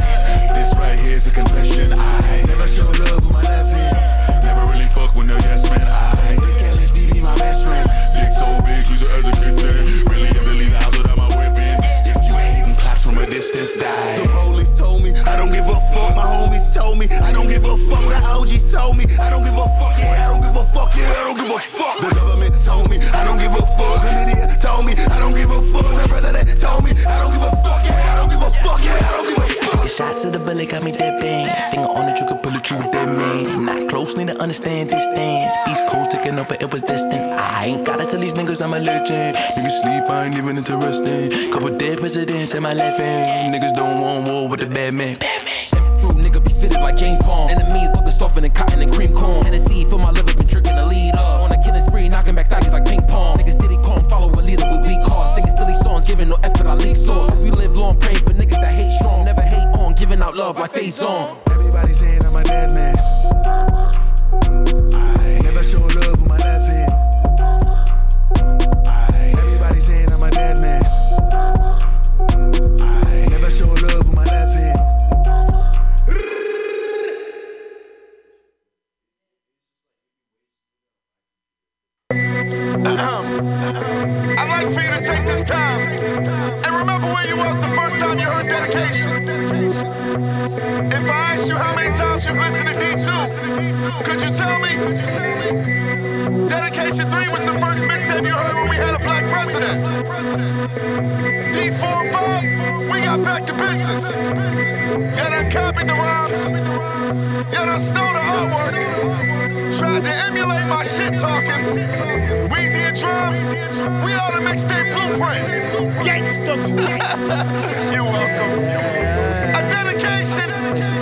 This right here's a confession. I never show love with my left hand. Never really fuck with no yes man. I think LSD be my best friend. Dick so big, you should educate. Really and really now without my whipping. If you ain't claps from a distance, die. The police told me. I don't give a fuck, my homies told me. I don't give a fuck, the OGs told me. I don't give a fuck, yeah, I don't give a fuck, yeah, I don't give a fuck. The government told me, I don't give a fuck. The media told me, I don't give a fuck. The president told me, I don't give a fuck, yeah, I don't give a fuck, yeah, I don't give a fuck. Taking shots at the bullet got me dipping. Finger on the trigger, bullet you with that man. Not close, need to understand distance. East Coast taking over, it was distant. I ain't gotta tell these niggas I'm a legend. Niggas sleep, I ain't even interested. Couple dead presidents in my left hand. Niggas don't want war with the bad man. Batman. Through nigga be fitted like James Bond. Enemies looking soft and cotton and cream corn. And a seed for my liver been drinking a lead up. On a killing spree, knocking back thotties like ping pong. Niggas diddy calm, follow a leader with weak hearts. Singing silly songs, giving no effort, I leak sauce. We live long, praying for niggas that hate strong. Never hate on, giving out love like Faze on. Everybody saying I'm a dead man. I never show love with my left hand. Everybody saying I'm a dead man. I never show love with my left hand. I'd like for you to take this time and remember where you was the first time you heard dedication. If I asked you how many times you've listened to D2, could you tell me? Dedication 3 was the first mixtape you heard when we had a black president. D4 and 5, we got back to business. Yeah, they copied the rhymes. Yeah, they stole the artwork. Tried to emulate my shit talking. Weezy and Drum, we are the mixtape blueprint. Gangsters. You're welcome. A dedication.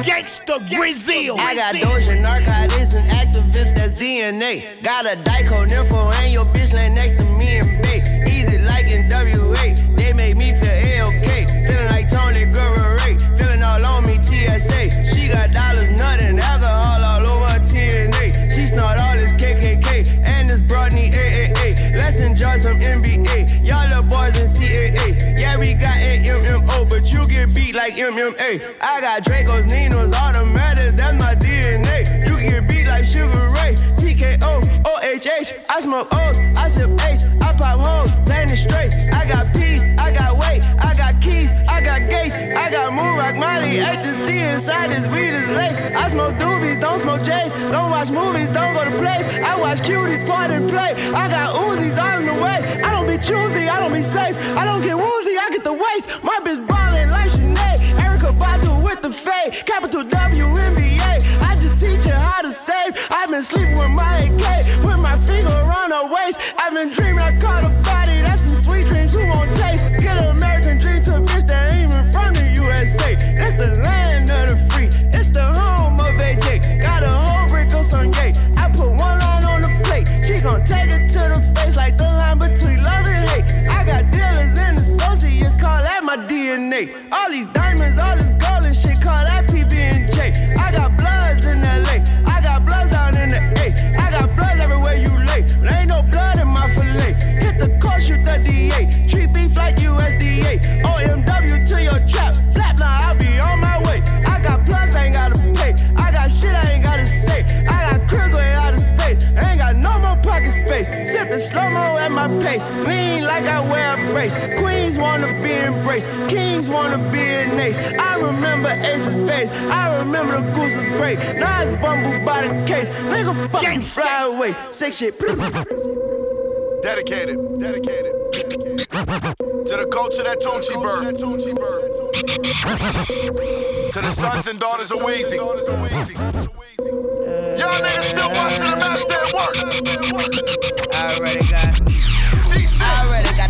Gangsta Brazil. I got Doja, narcotics, and activists, that's DNA. Got a Dyco nympho and your bitch laying next to me and bae. Easy like NWA, they make me feel A-OK. Feeling like Tony Guerrero, feeling all on me TSA. She got dollars, nut, and alcohol all over her TNA. She snort all this KKK and this Broadney A. Let's enjoy some NBA. Y'all little boys in CAA. Yeah, we got a MMO, but you get beat like MMA. I got Dracos, Ninos, all the murders, that's my DNA. You get beat like Sugar Ray, TKO, OHH. I smoke O's, I sip Ace, I pop hoes, landing straight. I got peas, I got weight, I got keys, I got gates. I got moon rock, Molly, ecstasy inside this weed is lace. I smoke doobies, don't smoke J's. Don't watch movies, don't go to plays. I watch cuties, part and play. I got Uzi. I'm the way. I don't be choosy, I don't be safe. I don't get woozy, I get the waist. My bitch ballin' like Sinead. Erykah Badu with the fade. Capital W NBA. I just teach her how to save. I've been sleeping with my AK, with my finger around her waist. I've been dreaming I caught a body. That's some sweet dreams who won't taste. Get an American dream to a bitch that ain't even from the USA. It's the land of the free. It's the home of AJ. Got a whole brick on Sunday. I put one line on the plate. She gon' take it to the like the line between love and hate. I got dealers and associates, call that my DNA. All these diamonds, all this gold and shit, call that PB&J. I got bloods in LA, I got bloods down in the A. I got bloods everywhere you lay, but ain't no blood in my fillet. Hit the court, shoot the DA, treat beef like USDA. OMW to your trap, flap, now I'll be on my way. I got plugs, I ain't gotta pay, I got shit I ain't gotta say. I got cribs way out of space, I ain't got no more pocket space. Sippin' slow-mo at my pace, lean like I wear a brace. Queens wanna be embraced, kings wanna be an ace. I remember Ace of Spades, I remember the goose was great. Now it's bumbled by the case, nigga fuck you fly away. Sick shit. Dedicated to the culture that Tunchi bird. To the sons and daughters of Weezy. Y'all niggas still watching the master at work. I already got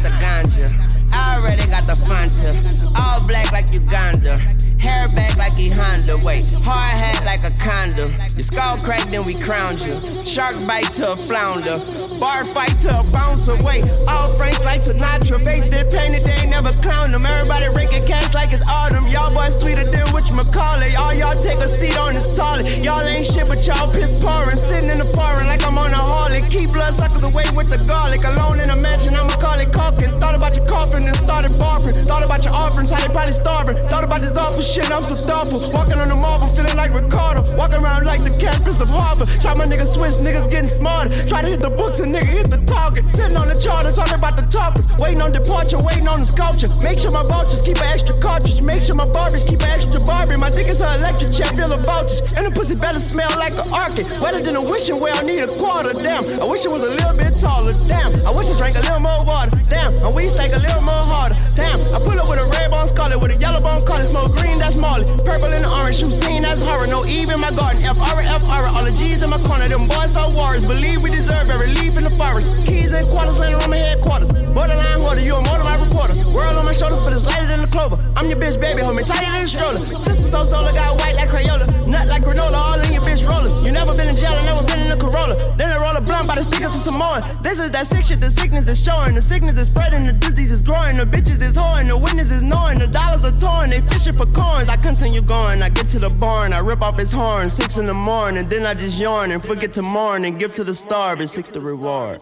the ganja. I already got the Fanta. All black like Uganda. Hair back like a Honda, wait, hard hat like a condom. Your skull cracked, then we crowned you. Shark bite to a flounder. Bar fight to a bouncer, wait. All Franks like Sinatra. Face been painted, they ain't never clowned them. Everybody raking cash like it's autumn. Y'all boys sweeter than whatchamacallit. All y'all take a seat on this toilet. Y'all ain't shit, but y'all piss pouring. Sitting in the foreign like I'm on a harlot. Keep bloodsuckers away with the garlic. Alone in a mansion, I'ma call it caulking. Thought about your coffin and started barfing. Thought about your offerings, how they probably starving. Thought about this awful shit, I'm so thoughtful. Walking on the marble, feeling like Ricardo. Walking around like the campus of Harvard. Shot my nigga Swiss, niggas getting smarter. Try to hit the books and nigga hit the target. Sitting on the charter, talking about the talkers. Waiting on departure, waiting on the sculpture. Make sure my vultures keep an extra cartridge. Make sure my Barbies keep an extra Barbie. My dick is her electric chair, feel a voltage. And the pussy better smell like an orchid. Wetter than a wishing well, I need a quarter. Damn, I wish it was a little bit taller. Damn, I wish I drank a little more water. Damn, I wish like a little more harder. Damn, I pull up with a red bone scarlet, with a yellow bone collar, smoke green. That's Molly, purple and orange, you seen that's horror. No Eve in my garden, FR, all the G's in my corner. Them boys are warriors, believe we deserve every leaf in the forest. Keys and quarters, laying on my headquarters. Borderline hoarder, you a mortified reporter. World on my shoulders, but it's lighter than the clover. I'm your bitch, baby, hold me tight in your stroller. Sister so solar, got white like Crayola. Nut like granola, all in your bitch rollers. You never been in jail, I never been in a Corolla. Then I roll a blunt by the stickers of Samoan. This is that sick shit, the sickness is showing. The sickness is spreading, the disease is growing. The bitches is hoeing, the witness is knowing. The dollars are torn, they fishing for corn. I continue going, I get to the barn, I rip off his horn, 6 in the morning, then I just yarn and forget to mourn and give to the starving, 6 the reward.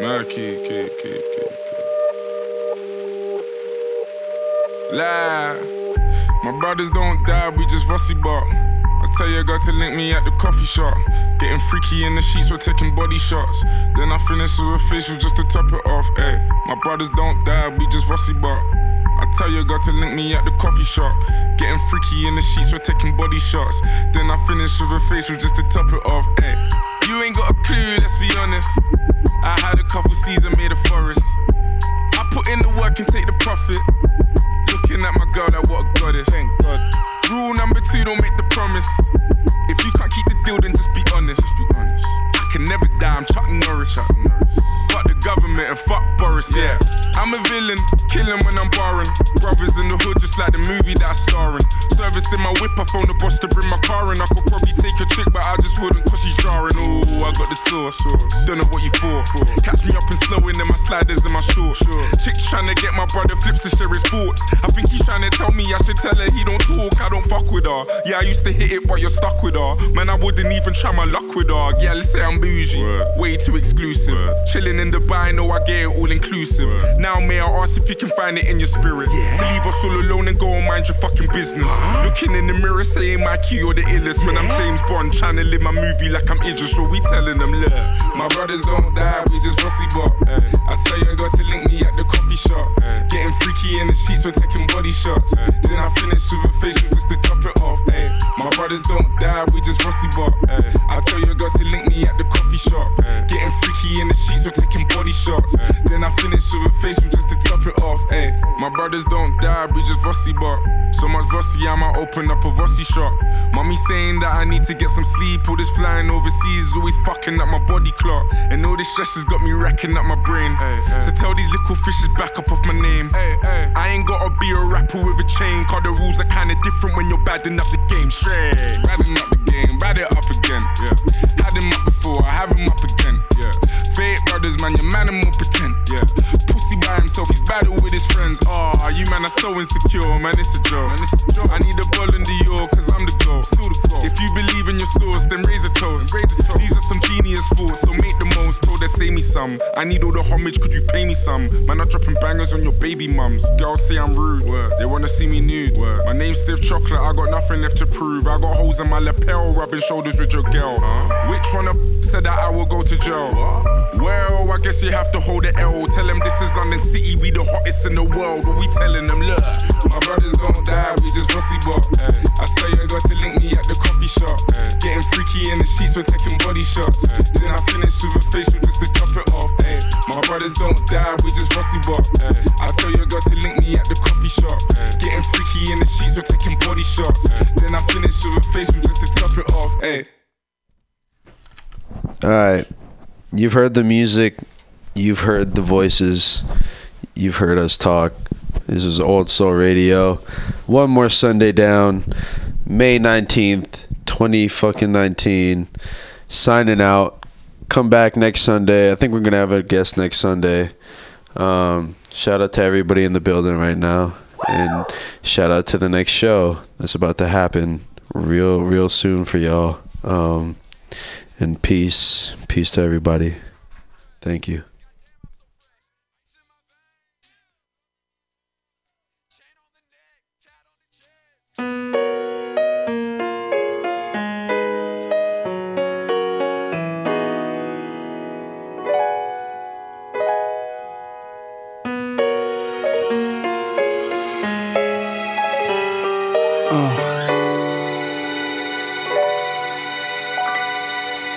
Murky, lie. My brothers don't die, we just rusty bark. I tell your girl to link me at the coffee shop. Getting freaky in the sheets, we're taking body shots. Then I finish with a facial just to top it off, ayy. My brothers don't die, we just rusty bark. I tell your girl to link me at the coffee shop. Getting freaky in the sheets, we're taking body shots. Then I finish with a facial just to top it off, ayy. You ain't got a clue, let's be honest. I had a couple seasons made of forest. I put in the work and take the profit. Looking at my girl, that what a goddess. Thank God. Rule number 2, don't make the promise. If you can't keep the deal, then just be honest. I can never die, I'm Chuck Norris. Fuck the government and fuck Boris, yeah. I'm a villain, killing when I'm barring. Brothers in the hood, just like the movie that I'm starring. Servicing my whip, I phone the boss to bring my car in. I could probably take a trick, but I just wouldn't, cause she's jarring. Ooh, I got the sauce. Don't know what you for. Catch me up and slowing, then my sliders in my shorts. Sure. Chick's trying to get my brother flips to share his thoughts. I think he's trying to tell me I should tell her he don't talk. I don't fuck with her. Yeah, I used to hit it, but you're stuck with her. Man, I wouldn't even try my luck with her. Yeah, let's say I'm bougie. Word. Way too exclusive. Word. Chilling in Dubai, know I get it all inclusive. Word. Now may I ask if you can find it in your spirit, yeah, to leave us all alone and go and mind your fucking business. Uh-huh. Looking in the mirror saying my key or the illest. Yeah. When I'm James Bond trying to live my movie like I'm Idris. What we telling them, look, my brothers don't die, we just rusty bop. I tell you I got to link me at the coffee shop. Getting freaky in the sheets, we're taking body shots. Then I finish with a facial just to top it off. My brothers don't die, we just rusty bop. I tell you I got to link me at the coffee shop. Getting freaky in the sheets, we're taking body shots. Then I finish with a facial just to top it off. My brothers don't die, we just rusty bop. So much rusty, I might open up a rusty shop. Mommy saying that I need to get some sleep. All this flying overseas is always fucking up my body clock. And all this stress has got me racking up my brain. So tell these little fishes back up off my name. I ain't gotta be a rapper with a chain, cause the rules are kinda different when you're badding up the game. Straight badding up the game, bad it up again, yeah. Had him up before, I have him up again, yeah. Fake brothers, man, your man will pretend, yeah. Pussy by himself, he's battled with his friends. Ah, oh, you man are so insecure, man, it's a joke. I need a ball in Dior, cause I'm the goal. If you believe in your source, then raise a toast. These are some genius thoughts, so make the most. Told her, say me some. I need all the homage, could you pay me some? Man, I'm dropping bangers on your baby mums. Girls say I'm rude, word. They wanna see me nude, word. My name's Stiff Chocolate, I got nothing left to prove. I got holes in my lapel, rubbing shoulders with your girl. Which one of said that I will go to jail? Well, I guess you have to hold the L. Tell them this is London City, we the hottest in the world. What we telling them, look, my brothers don't die, we just rusty bop. I tell you I got to link me at the coffee shop. Getting freaky in the sheets, we're taking body shots. Then I finish with a facial just to top it off. My My brothers don't die, we just rusty walk. I tell your girl to link me at the coffee shop. Getting freaky in the sheets, we're taking body shots. Then I finish with a face with just to top it off. Alright, you've heard the music, you've heard the voices, you've heard us talk. This is Old Soul Radio. One more Sunday down, May 19th, 2019. Signing out. Come back next Sunday. I think we're going to have a guest next Sunday. Shout out to everybody in the building right now. And shout out to the next show that's about to happen real soon for y'all. And peace. Peace to everybody. Thank you.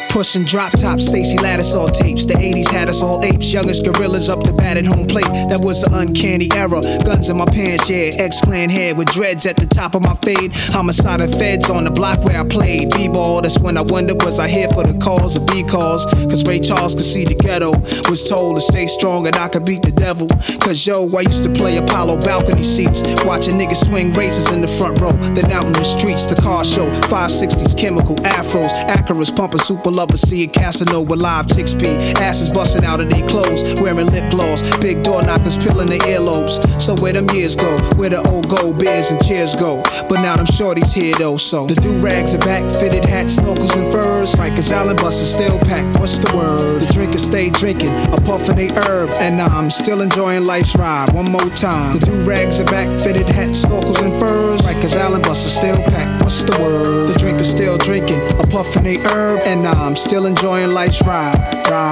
Pushing drop top, Stacy Lattice all tapes. The 80s had us all apes, youngest gorillas up the bat at home plate. That was an uncanny era. Guns in my pants, yeah. X-Clan head with dreads at the top of my fade. Homicide and feds on the block where I played D-ball. That's when I wondered, was I here for the cause or B cause? Cause Ray Charles could see the ghetto. Was told to stay strong and I could beat the devil. Cause yo, I used to play Apollo balcony seats, watching niggas swing races in the front row, then out in the streets. The car show, 560s, chemical afros, Acuras pumping super love. See a casino with live chicks be asses busting out of their clothes, wearing lip gloss, big door knockers peeling their earlobes. So where them years go, where the old gold beers and chairs go, but now them shorties here though. So the do-rags are back, fitted hats, snorkels and furs, Rikers Island buses still packed, what's the word? The drinkers stay drinking, a puffin' they herb, and I'm still enjoying life's ride. One more time, the do-rags are back, fitted hats, snorkels and furs, Rikers Island buses still packed, what's the word? The drinkers still drinking, a puffin' they herb, and I'm still enjoying life's ride.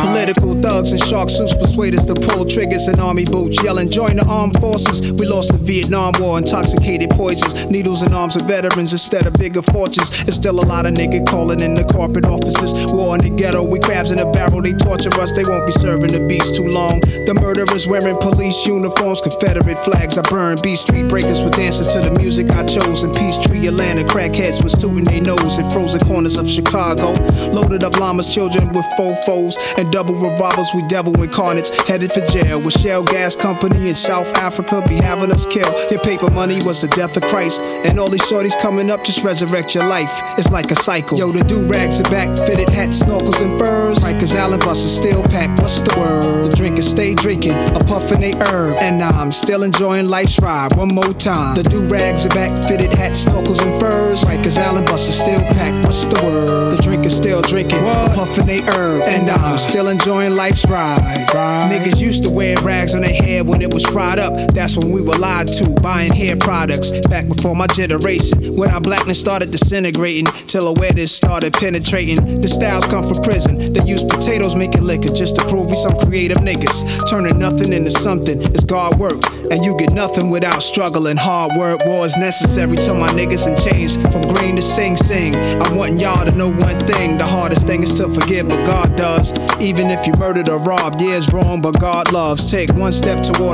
Political thugs and shark suits persuade us to pull triggers and army boots, yelling, join the armed forces. We lost the Vietnam War, intoxicated poisons, needles and arms of veterans instead of bigger fortunes. There's still a lot of niggas calling in the corporate offices. War in the ghetto, we crabs in a barrel, they torture us, they won't be serving the beast too long. The murderers wearing police uniforms, Confederate flags, I burn beat street breakers with dances to the music I chose. In Peachtree, Atlanta, crackheads was tooting their nose in frozen corners of Chicago. Loaded up llamas, children with fofos and double revolvers, we devil incarnates headed for jail. With Shell Gas Company in South Africa be having us kill. Your paper money was the death of Christ, and all these shorties coming up just resurrect your life. It's like a cycle. Yo, the do-rags are back, fitted hats, snorkels and furs, Rikers Island buses still packed, what's the word? The drinkers stay drinking, a puffin' they herb, and I'm still enjoying life's ride. One more time, the do-rags are back, fitted hats, snorkels and furs, Rikers Island buses still packed, what's the word? The drinkers still drinking, puffin' they herb, and I'm still enjoying life's ride. Niggas used to wear rags on their hair when it was fried up. That's when we were lied to, buying hair products. Back before my generation, when our blackness started disintegrating, till awareness started penetrating. The styles come from prison. They use potatoes making liquor just to prove we some creative niggas. Turning nothing into something, it's God work, and you get nothing without struggling. Hard work, war is necessary. Till my niggas in chains, from green to sing. I'm wanting y'all to know one thing, the hardest thing is to forgive, but God does. Even if you murdered or robbed, yeah, it's wrong, but God loves. Take one step toward him.